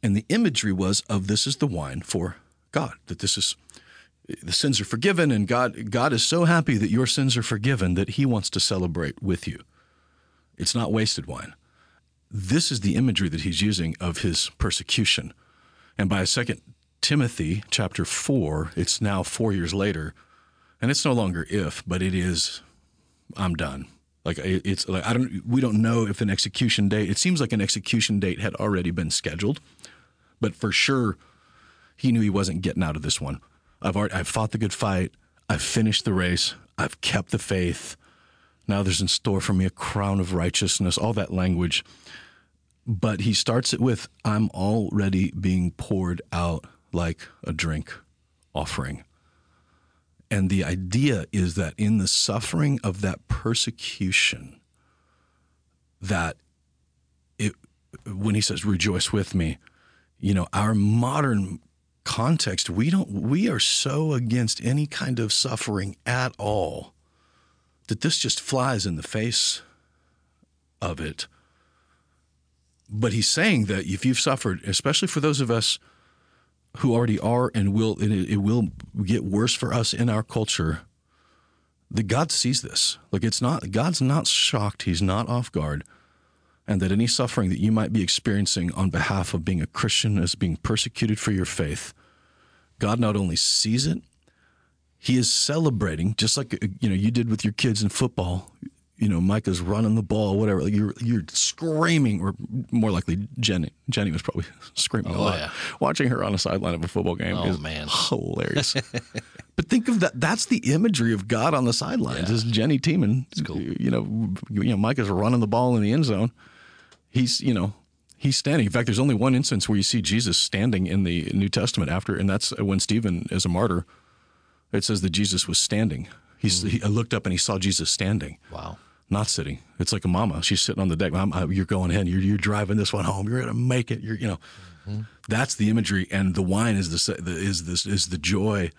And the imagery was of this is the wine for God, that this is the sins are forgiven, and God is so happy that your sins are forgiven that he wants to celebrate with you. It's not wasted wine. This is the imagery that he's using of his persecution. And by 2 Timothy chapter 4, it's now 4 years later, and it's no longer if, but it is, I'm done. Like it's like we don't know if an execution date. It seems like an execution date had already been scheduled, but for sure he knew he wasn't getting out of this one. I've fought the good fight. I've finished the race. I've kept the faith. Now there's in store for me a crown of righteousness, all that language. But he starts it with, I'm already being poured out like a drink offering. And the idea is that in the suffering of that persecution, when he says, rejoice with me, our modern context, we are so against any kind of suffering at all that this just flies in the face of it. But he's saying that if you've suffered, especially for those of us who already are and it will get worse for us in our culture, that God sees this. Like God's not shocked. He's not off guard. And that any suffering that you might be experiencing on behalf of being a Christian, as being persecuted for your faith, God not only sees it, he is celebrating, just like, you know, you did with your kids in football. You know, Micah's running the ball, whatever. Like you're screaming, or more likely Jenny. Jenny was probably screaming a lot. Yeah. Watching her on a sideline of a football game is hilarious. But think of that. That's the imagery of God on the sidelines is Jenny teaming. It's cool. You know, Micah's running the ball in the end zone. He's standing. In fact, there's only one instance where you see Jesus standing in the New Testament after, and that's when Stephen is a martyr. It says that Jesus was standing. I looked up and he saw Jesus standing. Wow. Not sitting. It's like a mama. She's sitting on the deck. You're going in. You're driving this one home. You're going to make it. That's the imagery. And the wine is the joy,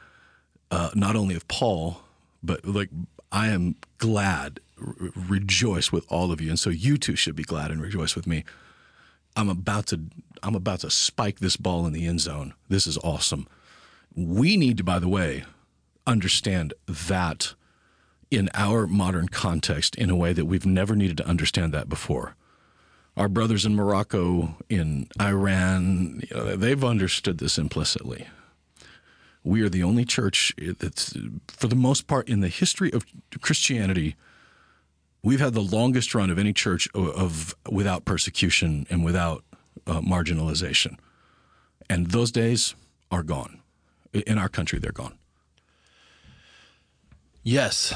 not only of Paul, but like I am glad, rejoice with all of you, and so you too should be glad and rejoice with me. I'm about to spike this ball in the end zone. This is awesome. We need to, by the way, understand that in our modern context in a way that we've never needed to understand that before. Our brothers in Morocco, in Iran, they've understood this implicitly. We are the only church that's, for the most part, in the history of Christianity, we've had the longest run of any church of without persecution and without marginalization. And those days are gone. In our country, they're gone. Yes.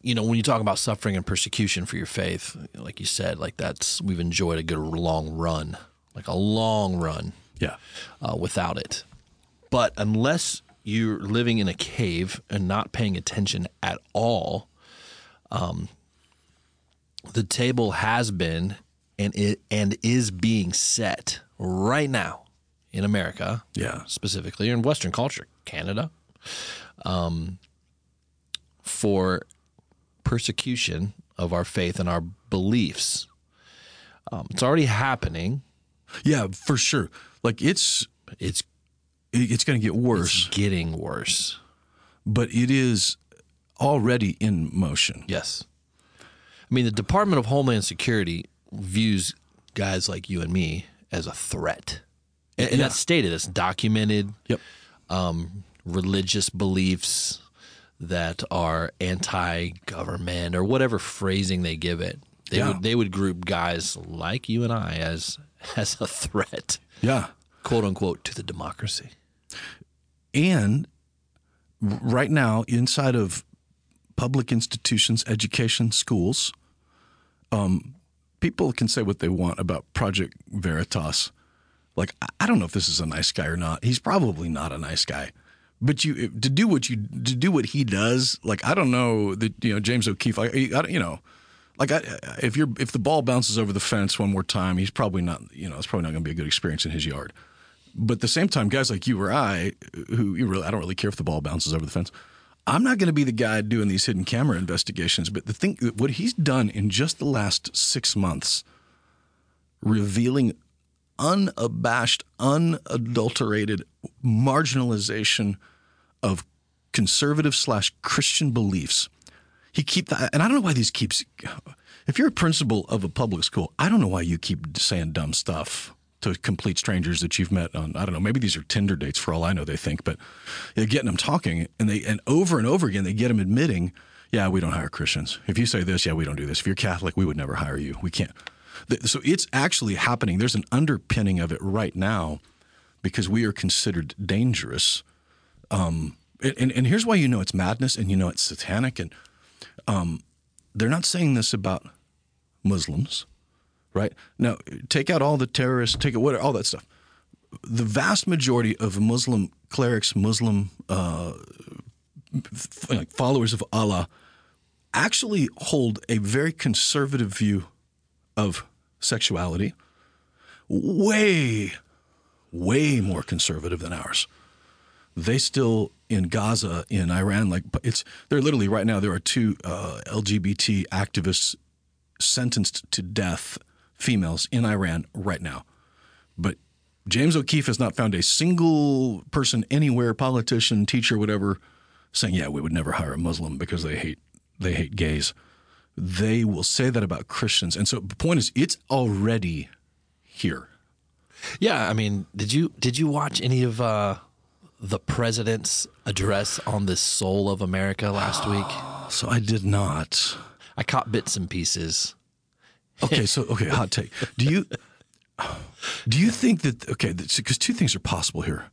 You know, when you talk about suffering and persecution for your faith, like you said, like we've enjoyed a good long run. Yeah. Without it. But unless you're living in a cave and not paying attention at all, the table has been and is being set right now in America, specifically in Western culture, Canada, for persecution of our faith and our beliefs. It's already happening. Yeah, for sure. Like it's going to get worse. It's getting worse. But it is already in motion. Yes. I mean, the Department of Homeland Security views guys like you and me as a threat. And that's stated. It's documented. Yep. Religious beliefs that are anti-government or whatever phrasing they give it. They would group guys like you and I as a threat. Yeah. Quote unquote, to the democracy. And right now, inside of public institutions, education, schools, people can say what they want about Project Veritas. Like, I don't know if this is a nice guy or not. He's probably not a nice guy. But to do what he does, like, I don't know that, you know, James O'Keefe, if the ball bounces over the fence one more time, he's probably not, you know, it's probably not going to be a good experience in his yard. But at the same time, guys like you or I, I don't really care if the ball bounces over the fence. I'm not going to be the guy doing these hidden camera investigations. But what he's done in just the last 6 months, revealing unabashed, unadulterated marginalization of conservative/Christian beliefs. And I don't know why these keeps. If you're a principal of a public school, I don't know why you keep saying dumb stuff to complete strangers that you've met on, I don't know, maybe these are Tinder dates for all I know, they think, but they're getting them talking, and over and over again, they get them admitting, yeah, we don't hire Christians. If you say this, yeah, we don't do this. If you're Catholic, we would never hire you. We can't. So it's actually happening. There's an underpinning of it right now because we are considered dangerous. And here's why you know it's madness and you know it's satanic. And they're not saying this about Muslims. Right? Now, take out all the terrorists, all that stuff. The vast majority of Muslim clerics, Muslim followers of Allah, actually hold a very conservative view of sexuality, way, way more conservative than ours. They still, in Gaza, in Iran, they're literally right now, there are two LGBT activists sentenced to death, females in Iran right now. But James O'Keefe has not found a single person anywhere, politician, teacher, whatever, saying, yeah, we would never hire a Muslim because they hate gays. They will say that about Christians. And so the point is, it's already here. Yeah, I mean, did you watch any of the president's address on the soul of America last week? So I did not. I caught bits and pieces. Okay, so hot take. Do you think that because two things are possible here.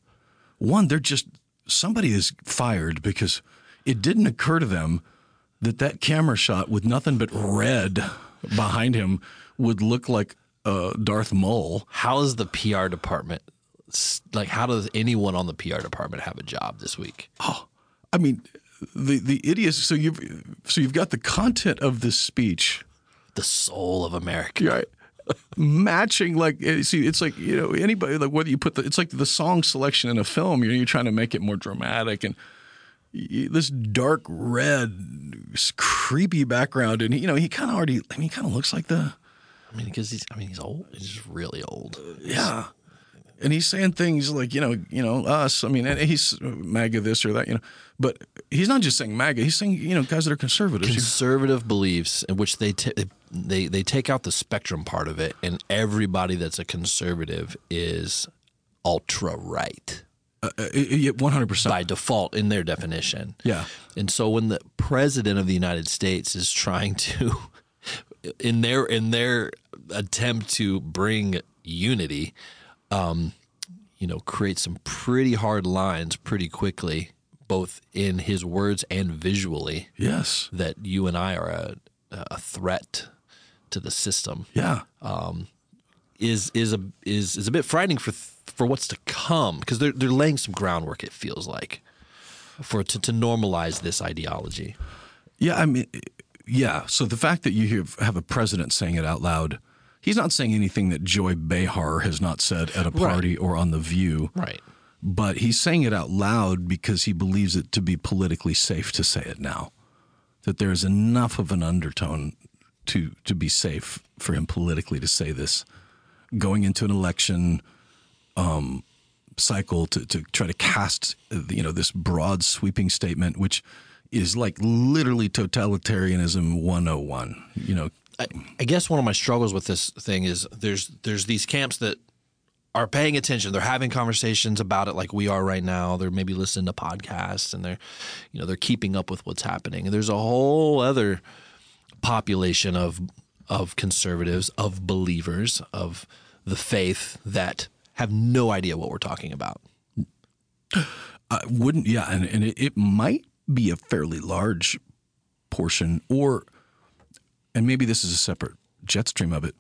One, they're just somebody is fired because it didn't occur to them that camera shot with nothing but red behind him would look like Darth Maul. How is the PR department how does anyone on the PR department have a job this week? Oh, I mean, the idiots. So you've got the content of this speech, the soul of America, right? Matching anybody whether you put it's like the song selection in a film. You're trying to make it more dramatic and. This dark red, creepy background, and he kind of already. I mean, he kind of looks like the. I mean, because he's old. He's really old. Yeah, and he's saying things like us. I mean, and he's MAGA this or that. But he's not just saying MAGA. He's saying guys that are conservatives. Conservative beliefs in which they take out the spectrum part of it, and everybody that's a conservative is ultra right. 100% by default in their definition. Yeah, and so when the president of the United States is trying to, in their attempt to bring unity, create some pretty hard lines pretty quickly, both in his words and visually. Yes, that you and I are a threat to the system. Yeah, is a bit frightening for what's to come, because they're laying some groundwork, it feels like, to normalize this ideology. Yeah, I mean, yeah. So the fact that you have a president saying it out loud, he's not saying anything that Joy Behar has not said at a party or on The View. Right. But he's saying it out loud because he believes it to be politically safe to say it now, that there is enough of an undertone to be safe for him politically to say this going into an election cycle to try to cast this broad sweeping statement, which is like literally totalitarianism 101. I guess one of my struggles with this thing is there's these camps that are paying attention. They're having conversations about it like we are right now. They're maybe listening to podcasts and they're keeping up with what's happening. And there's a whole other population of conservatives, of believers, of the faith that have no idea what we're talking about. And it might be a fairly large portion, and maybe this is a separate jet stream of it,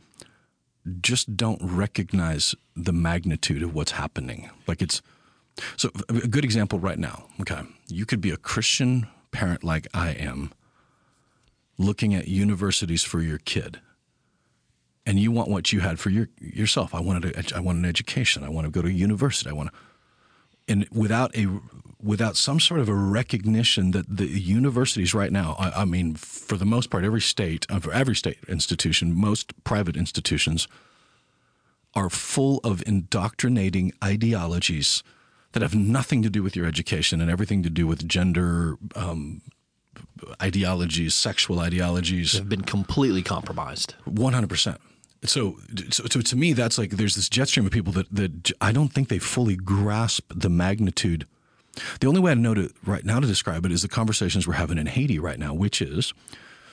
just don't recognize the magnitude of what's happening. So a good example right now, okay, you could be a Christian parent like I am, looking at universities for your kid. And you want what you had for yourself. I want an education. I want to go to university. And without some sort of a recognition that the universities right now, I mean, for the most part, every state institution, most private institutions are full of indoctrinating ideologies that have nothing to do with your education and everything to do with gender, ideologies, sexual ideologies. They've been completely compromised. 100%. So to me, that's like there's this jet stream of people that I don't think they fully grasp the magnitude. The only way I know right now to describe it is the conversations we're having in Haiti right now, which is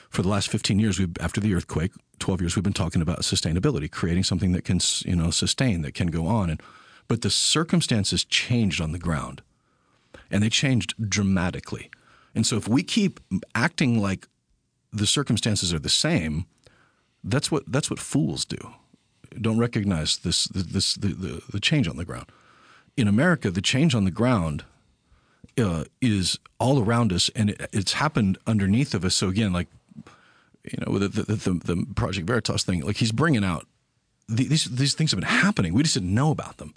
for the last 15 years, after the earthquake, 12 years, we've been talking about sustainability, creating something that can sustain, that can go on. But the circumstances changed on the ground, and they changed dramatically. And so if we keep acting like the circumstances are the same, that's what fools do. Don't recognize the change on the ground. In America, the change on the ground is all around us, and it's happened underneath of us. So again, the Project Veritas thing, he's bringing out these things have been happening. We just didn't know about them.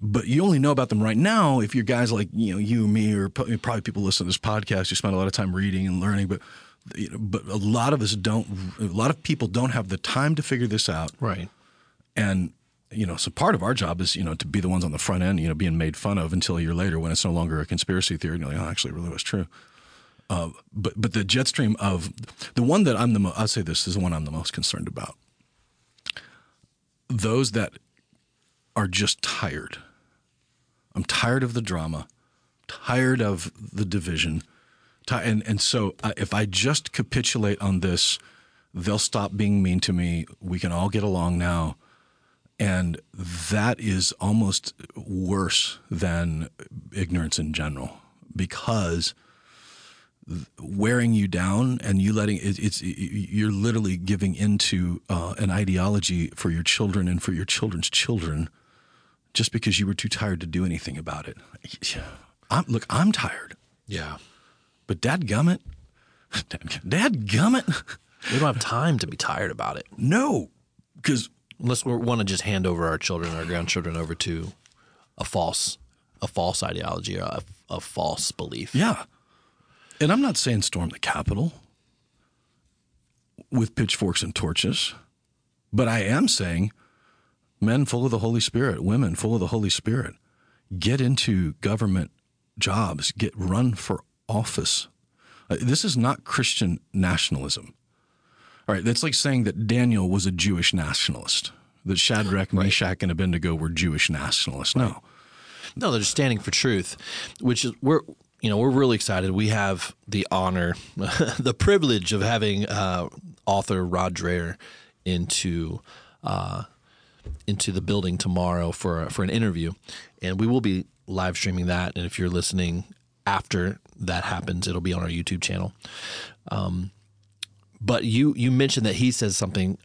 But you only know about them right now if you're guys like you and me, or probably people listen to this podcast who spend a lot of time reading and learning. But a lot of us don't. A lot of people don't have the time to figure this out. Right. And so part of our job is to be the ones on the front end, being made fun of until a year later when it's no longer a conspiracy theory. And you're like, oh, actually, it really was true. But the jet stream of the one that I'll say this is the one I'm the most concerned about. Those that are just tired. I'm tired of the drama, tired of the division. And so if I just capitulate on this, they'll stop being mean to me. We can all get along now. And that is almost worse than ignorance in general, because wearing you down and you letting you're literally giving into an ideology for your children and for your children's children just because you were too tired to do anything about it. Yeah. I'm tired. Yeah. But dadgummit. We don't have time to be tired about it. No, because... Unless we want to just hand over our children, our grandchildren, over to a false ideology or a false belief. Yeah. And I'm not saying storm the Capitol with pitchforks and torches, but I am saying men full of the Holy Spirit, women full of the Holy Spirit, get into government jobs, run for office. This is not Christian nationalism. All right, that's like saying that Daniel was a Jewish nationalist, that Shadrach, Meshach, and Abednego were Jewish nationalists. Right. No, they're standing for truth, which is we're really excited. We have the honor, the privilege of having author Rod Dreher into the building tomorrow for an interview, and we will be live streaming that. And if you're listening after that happens, it'll be on our YouTube channel. But you mentioned that he says something,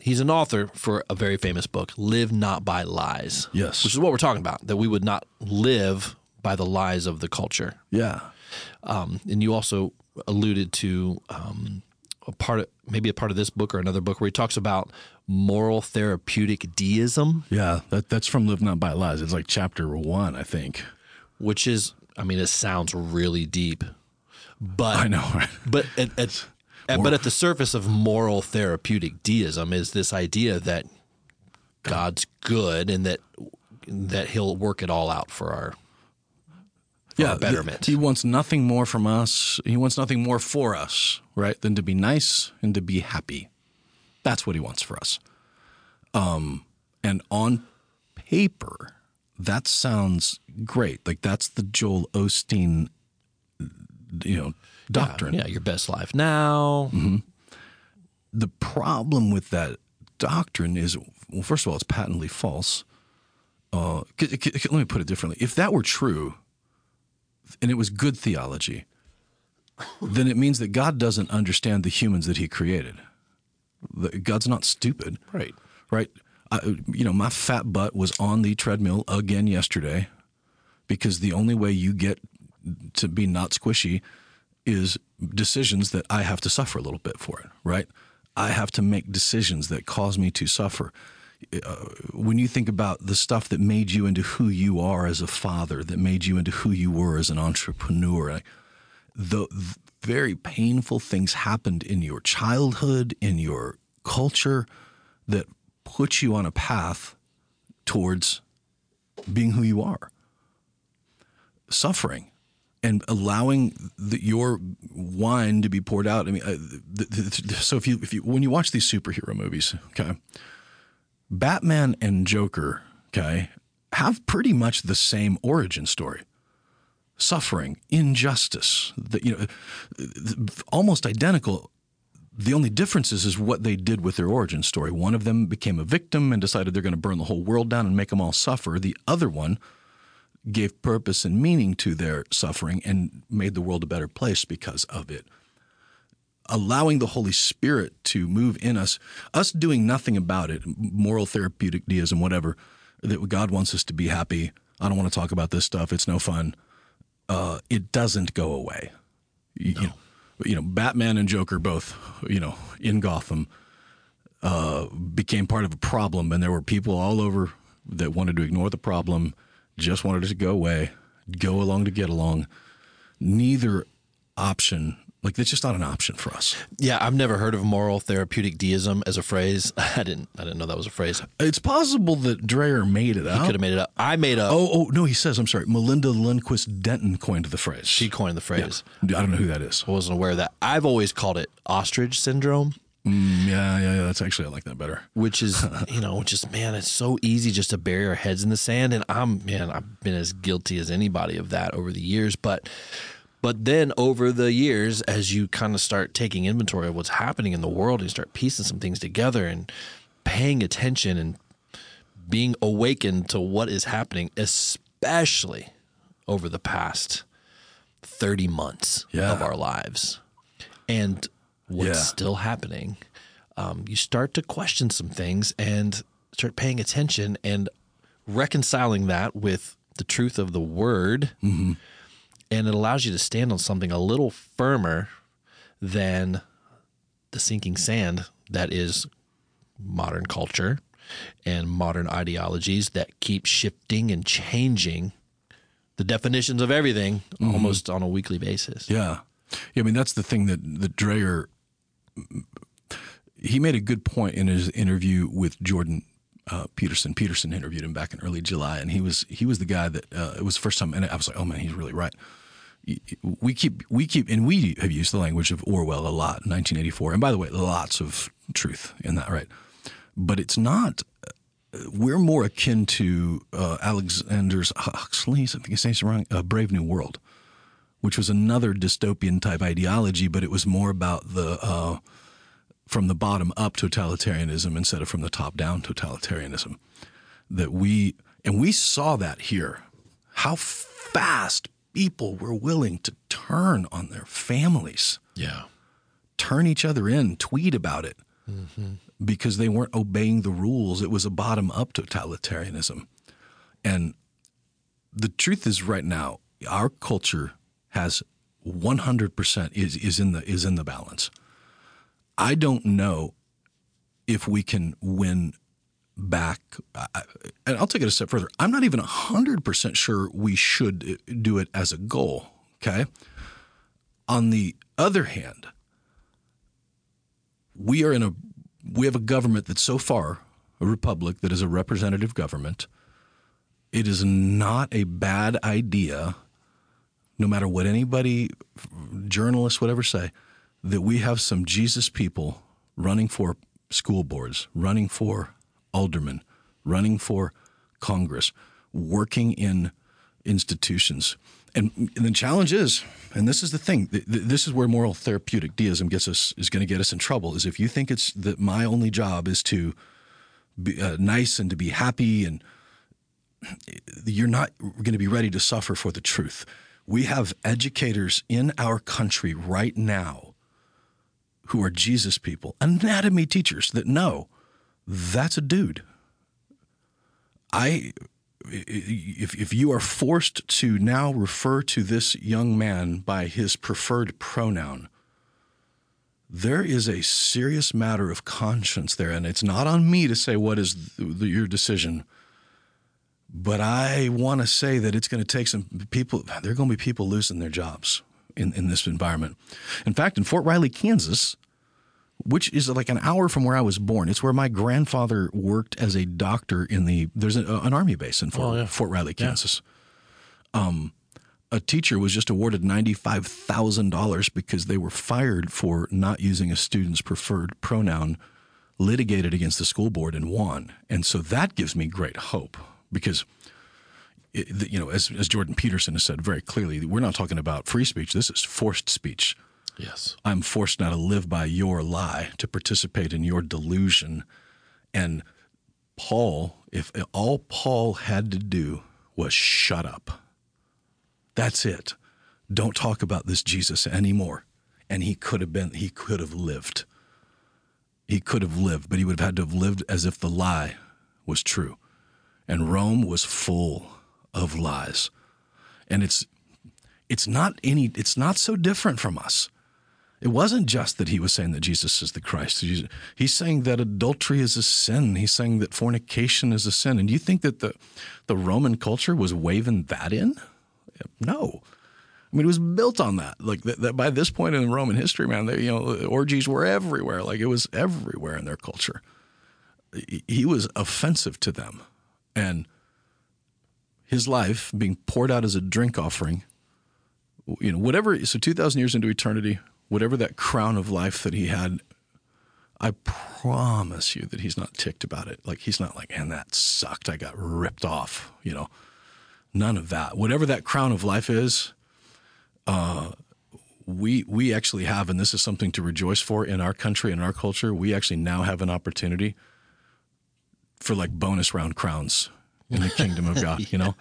he's an author for a very famous book, Live Not by Lies. Yes. Which is what we're talking about, that we would not live by the lies of the culture. Yeah. And you also alluded to a part of this book or another book where he talks about moral therapeutic deism. Yeah, that's from Live Not by Lies. It's like chapter 1, I think. Which is, it sounds really deep. But I know, right? But at the surface of moral therapeutic deism is this idea that God's good and that He'll work it all out for our betterment. He wants nothing more from us. He wants nothing more for us, right, than to be nice and to be happy. That's what He wants for us. And on paper, that sounds great. Like that's the Joel Osteen. Doctrine. Yeah, your best life now. Mm-hmm. The problem with that doctrine is, well, first of all, it's patently false. Let me put it differently. If that were true, and it was good theology, then it means that God doesn't understand the humans that He created. God's not stupid. Right. Right. My fat butt was on the treadmill again yesterday because the only way you get to be not squishy is decisions that I have to suffer a little bit for it, right? I have to make decisions that cause me to suffer. When you think about the stuff that made you into who you are as a father, that made you into who you were as an entrepreneur, the very painful things happened in your childhood, in your culture, that put you on a path towards being who you are. Suffering. And allowing your wine to be poured out. So if you when you watch these superhero movies, okay, Batman and Joker, okay, have pretty much the same origin story: suffering, injustice, almost identical. The only difference is what they did with their origin story. One of them became a victim and decided they're going to burn the whole world down and make them all suffer. The other one gave purpose and meaning to their suffering and made the world a better place because of it. Allowing the Holy Spirit to move in us doing nothing about it, moral therapeutic deism, whatever, that God wants us to be happy. I don't want to talk about this stuff. It's no fun. It doesn't go away. You know, Batman and Joker both, in Gotham became part of a problem, and there were people all over that wanted to ignore the problem, just wanted it to go away, go along to get along. Neither option, that's just not an option for us. Yeah, I've never heard of moral therapeutic deism as a phrase. I didn't know that was a phrase. It's possible that Dreher made it up. He could have made it up. I made up. Oh, no, he says, I'm sorry, Melinda Lindquist Denton coined the phrase. She coined the phrase. Yeah. I don't know who that is. I wasn't aware of that. I've always called it ostrich syndrome. Yeah. That's actually, I like that better. Which is, man, it's so easy just to bury our heads in the sand. And I've been as guilty as anybody of that over the years. But then over the years, as you kind of start taking inventory of what's happening in the world and start piecing some things together and paying attention and being awakened to what is happening, especially over the past 30 months of our lives and what's still happening, you start to question some things and start paying attention and reconciling that with the truth of the word. Mm-hmm. And it allows you to stand on something a little firmer than the sinking sand that is modern culture and modern ideologies that keep shifting and changing the definitions of everything almost on a weekly basis. Yeah, I mean, that's the thing that Dreher, he made a good point in his interview with Jordan Peterson. Peterson interviewed him back in early July, and he was the guy that it was the first time, and I was like, oh man, he's really right. We keep, and we have used the language of Orwell a lot, 1984. And by the way, lots of truth in that, right? But it's not, we're more akin to Alexander Huxley's, I think his name's wrong, Brave New World, which was another dystopian type ideology, but it was more about the from the bottom up totalitarianism instead of from the top down totalitarianism. And we saw that here, how fast people were willing to turn on their families, turn each other in, tweet about it, because they weren't obeying the rules. It was a bottom-up totalitarianism. And the truth is, right now, our culture has 100% is in the balance. I don't know if we can win back, and I'll take it a step further. I'm not even 100% sure we should do it as a goal, okay? On the other hand, we have a government that's so far a republic that is a representative government. It is not a bad idea, no matter what anybody, journalists, whatever say, that we have some Jesus people running for school boards, running for aldermen, running for Congress, working in institutions. And the challenge is, and this is the thing, this is where moral therapeutic deism is going to get us in trouble, is if you think it's that my only job is to be nice and to be happy, and you're not going to be ready to suffer for the truth. We have educators in our country right now who are Jesus people, anatomy teachers that know that's a dude. If you are forced to now refer to this young man by his preferred pronoun, there is a serious matter of conscience there. And it's not on me to say what is your decision, but I want to say that it's going to take some people. There are going to be people losing their jobs in this environment. In fact, in Fort Riley, Kansas, which is like an hour from where I was born. It's where my grandfather worked as a doctor there's an army base in Fort Riley, Kansas. Yeah. A teacher was just awarded $95,000 because they were fired for not using a student's preferred pronoun, litigated against the school board and won. And so that gives me great hope because, as Jordan Peterson has said very clearly, we're not talking about free speech. This is forced speech. Yes. I'm forced now to live by your lie, to participate in your delusion. And Paul, if all Paul had to do was shut up, that's it. Don't talk about this Jesus anymore. And he could have lived. He could have lived, but he would have had to have lived as if the lie was true. And Rome was full of lies. And it's not so different from us. It wasn't just that he was saying that Jesus is the Christ. He's saying that adultery is a sin. He's saying that fornication is a sin. And do you think that the Roman culture was waving that in? No. I mean, it was built on that. Like that by this point in Roman history, man, orgies were everywhere. Like it was everywhere in their culture. He was offensive to them. And his life being poured out as a drink offering, whatever, so 2,000 years into eternity, whatever that crown of life that he had, I promise you that he's not ticked about it. Like, he's not like, man, that sucked. I got ripped off, you know. None of that. Whatever that crown of life is, we actually have, and this is something to rejoice for in our country, in our culture, we actually now have an opportunity for like bonus round crowns in the kingdom of God, you know,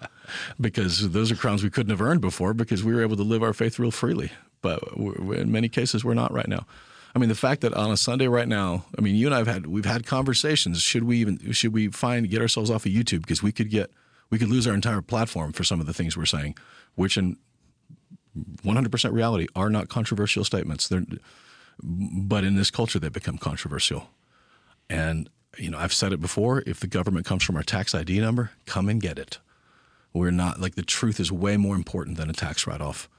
because those are crowns we couldn't have earned before because we were able to live our faith real freely. But in many cases, we're not right now. I mean, the fact that on a Sunday right now, I mean, you and I have had, we've had conversations. Should we get ourselves off of YouTube? Because we could lose our entire platform for some of the things we're saying, which in 100% reality are not controversial statements. But in this culture, they become controversial. And, you know, I've said it before, if the government comes from our tax ID number, come and get it. We're not, like, the truth is way more important than a tax write-off.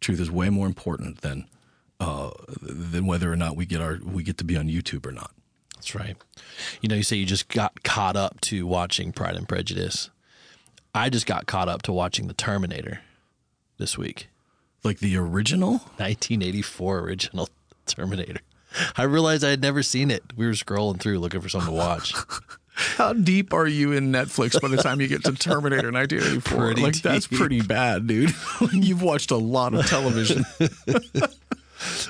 Truth is way more important than whether or not we get to be on YouTube or not. That's right. You know, you say you just got caught up to watching Pride and Prejudice. I just got caught up to watching The Terminator this week. Like the original? 1984 original Terminator. I realized I had never seen it. We were scrolling through looking for something to watch. How deep are you in Netflix by the time you get to Terminator 1984? That's pretty bad, dude. You've watched a lot of television.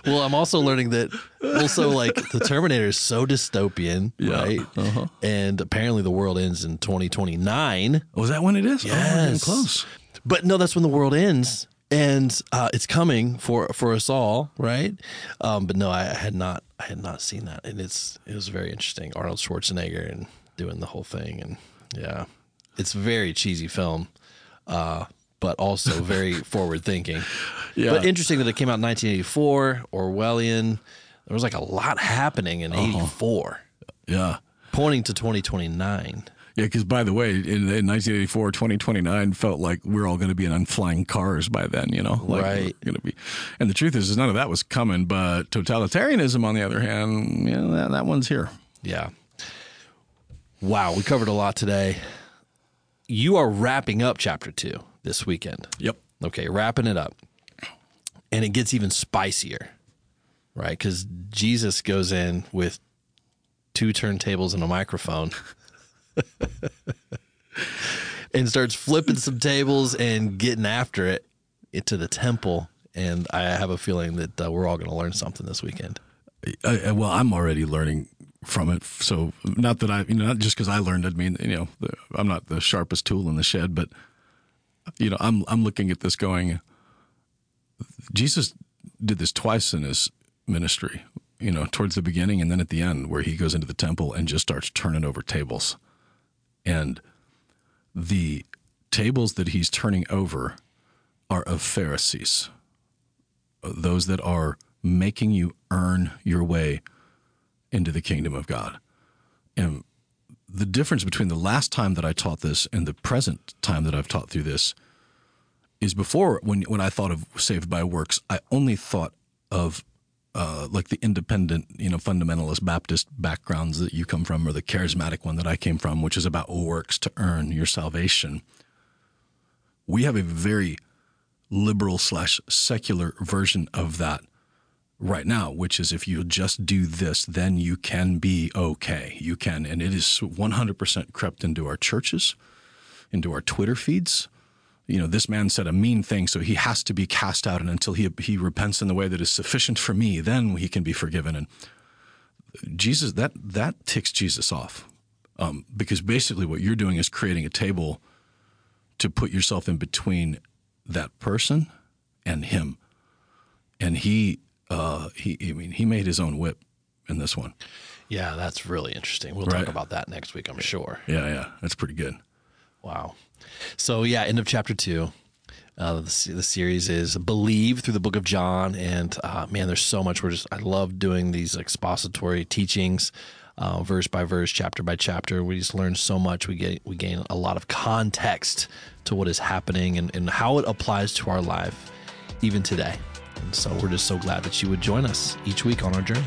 Well, I'm also learning that also, like, the Terminator is so dystopian, right? Uh-huh. And apparently the world ends in 2029. Oh, is that when it is? Yes. Oh, we're getting close. But no, that's when the world ends. And it's coming for us all, right? But no, I had not seen that, and it was very interesting. Arnold Schwarzenegger and doing the whole thing, and yeah, it's a very cheesy film, but also very forward thinking. Yeah. But interesting that it came out in 1984, Orwellian. There was like a lot happening in 84. Yeah, pointing to 2029. Yeah, because by the way, in 1984, 2029 felt like we're all going to be in flying cars by then, you know? Like, right. Going to be, and the truth is none of that was coming, but totalitarianism, on the other hand, yeah, that one's here. Yeah. Wow, we covered a lot today. You are wrapping up Chapter 2 this weekend. Yep. Okay, wrapping it up. And it gets even spicier, right? Because Jesus goes in with 2 turntables and a microphone. And starts flipping some tables and getting after it to the temple. And I have a feeling that we're all going to learn something this weekend. Well, I'm already learning from it. So not that not just because I learned, I mean, you know, I'm not the sharpest tool in the shed, but, you know, I'm looking at this going, Jesus did this twice in his ministry, you know, towards the beginning and then at the end where he goes into the temple and just starts turning over tables. And the tables that he's turning over are of Pharisees, those that are making you earn your way into the kingdom of God. And the difference between the last time that I taught this and the present time that I've taught through this is before, when I thought of saved by works, I only thought of like the independent, you know, fundamentalist Baptist backgrounds that you come from, or the charismatic one that I came from, which is about works to earn your salvation. We have a very liberal/secular version of that right now, which is if you just do this, then you can be okay. You can, and it is 100% crept into our churches, into our Twitter feeds. You know, this man said a mean thing, so he has to be cast out, and until he repents in the way that is sufficient for me, then he can be forgiven. And Jesus, that ticks Jesus off, because basically what you're doing is creating a table to put yourself in between that person and him. And he made his own whip in this one. Yeah, that's really interesting. We'll talk about that next week, I'm sure. Yeah, that's pretty good. Wow. So, yeah, end of Chapter 2. The series is Believe through the book of John. And, man, there's so much. I love doing these expository teachings, verse by verse, chapter by chapter. We just learn so much. We gain a lot of context to what is happening and how it applies to our life even today. And so we're just so glad that you would join us each week on our journey.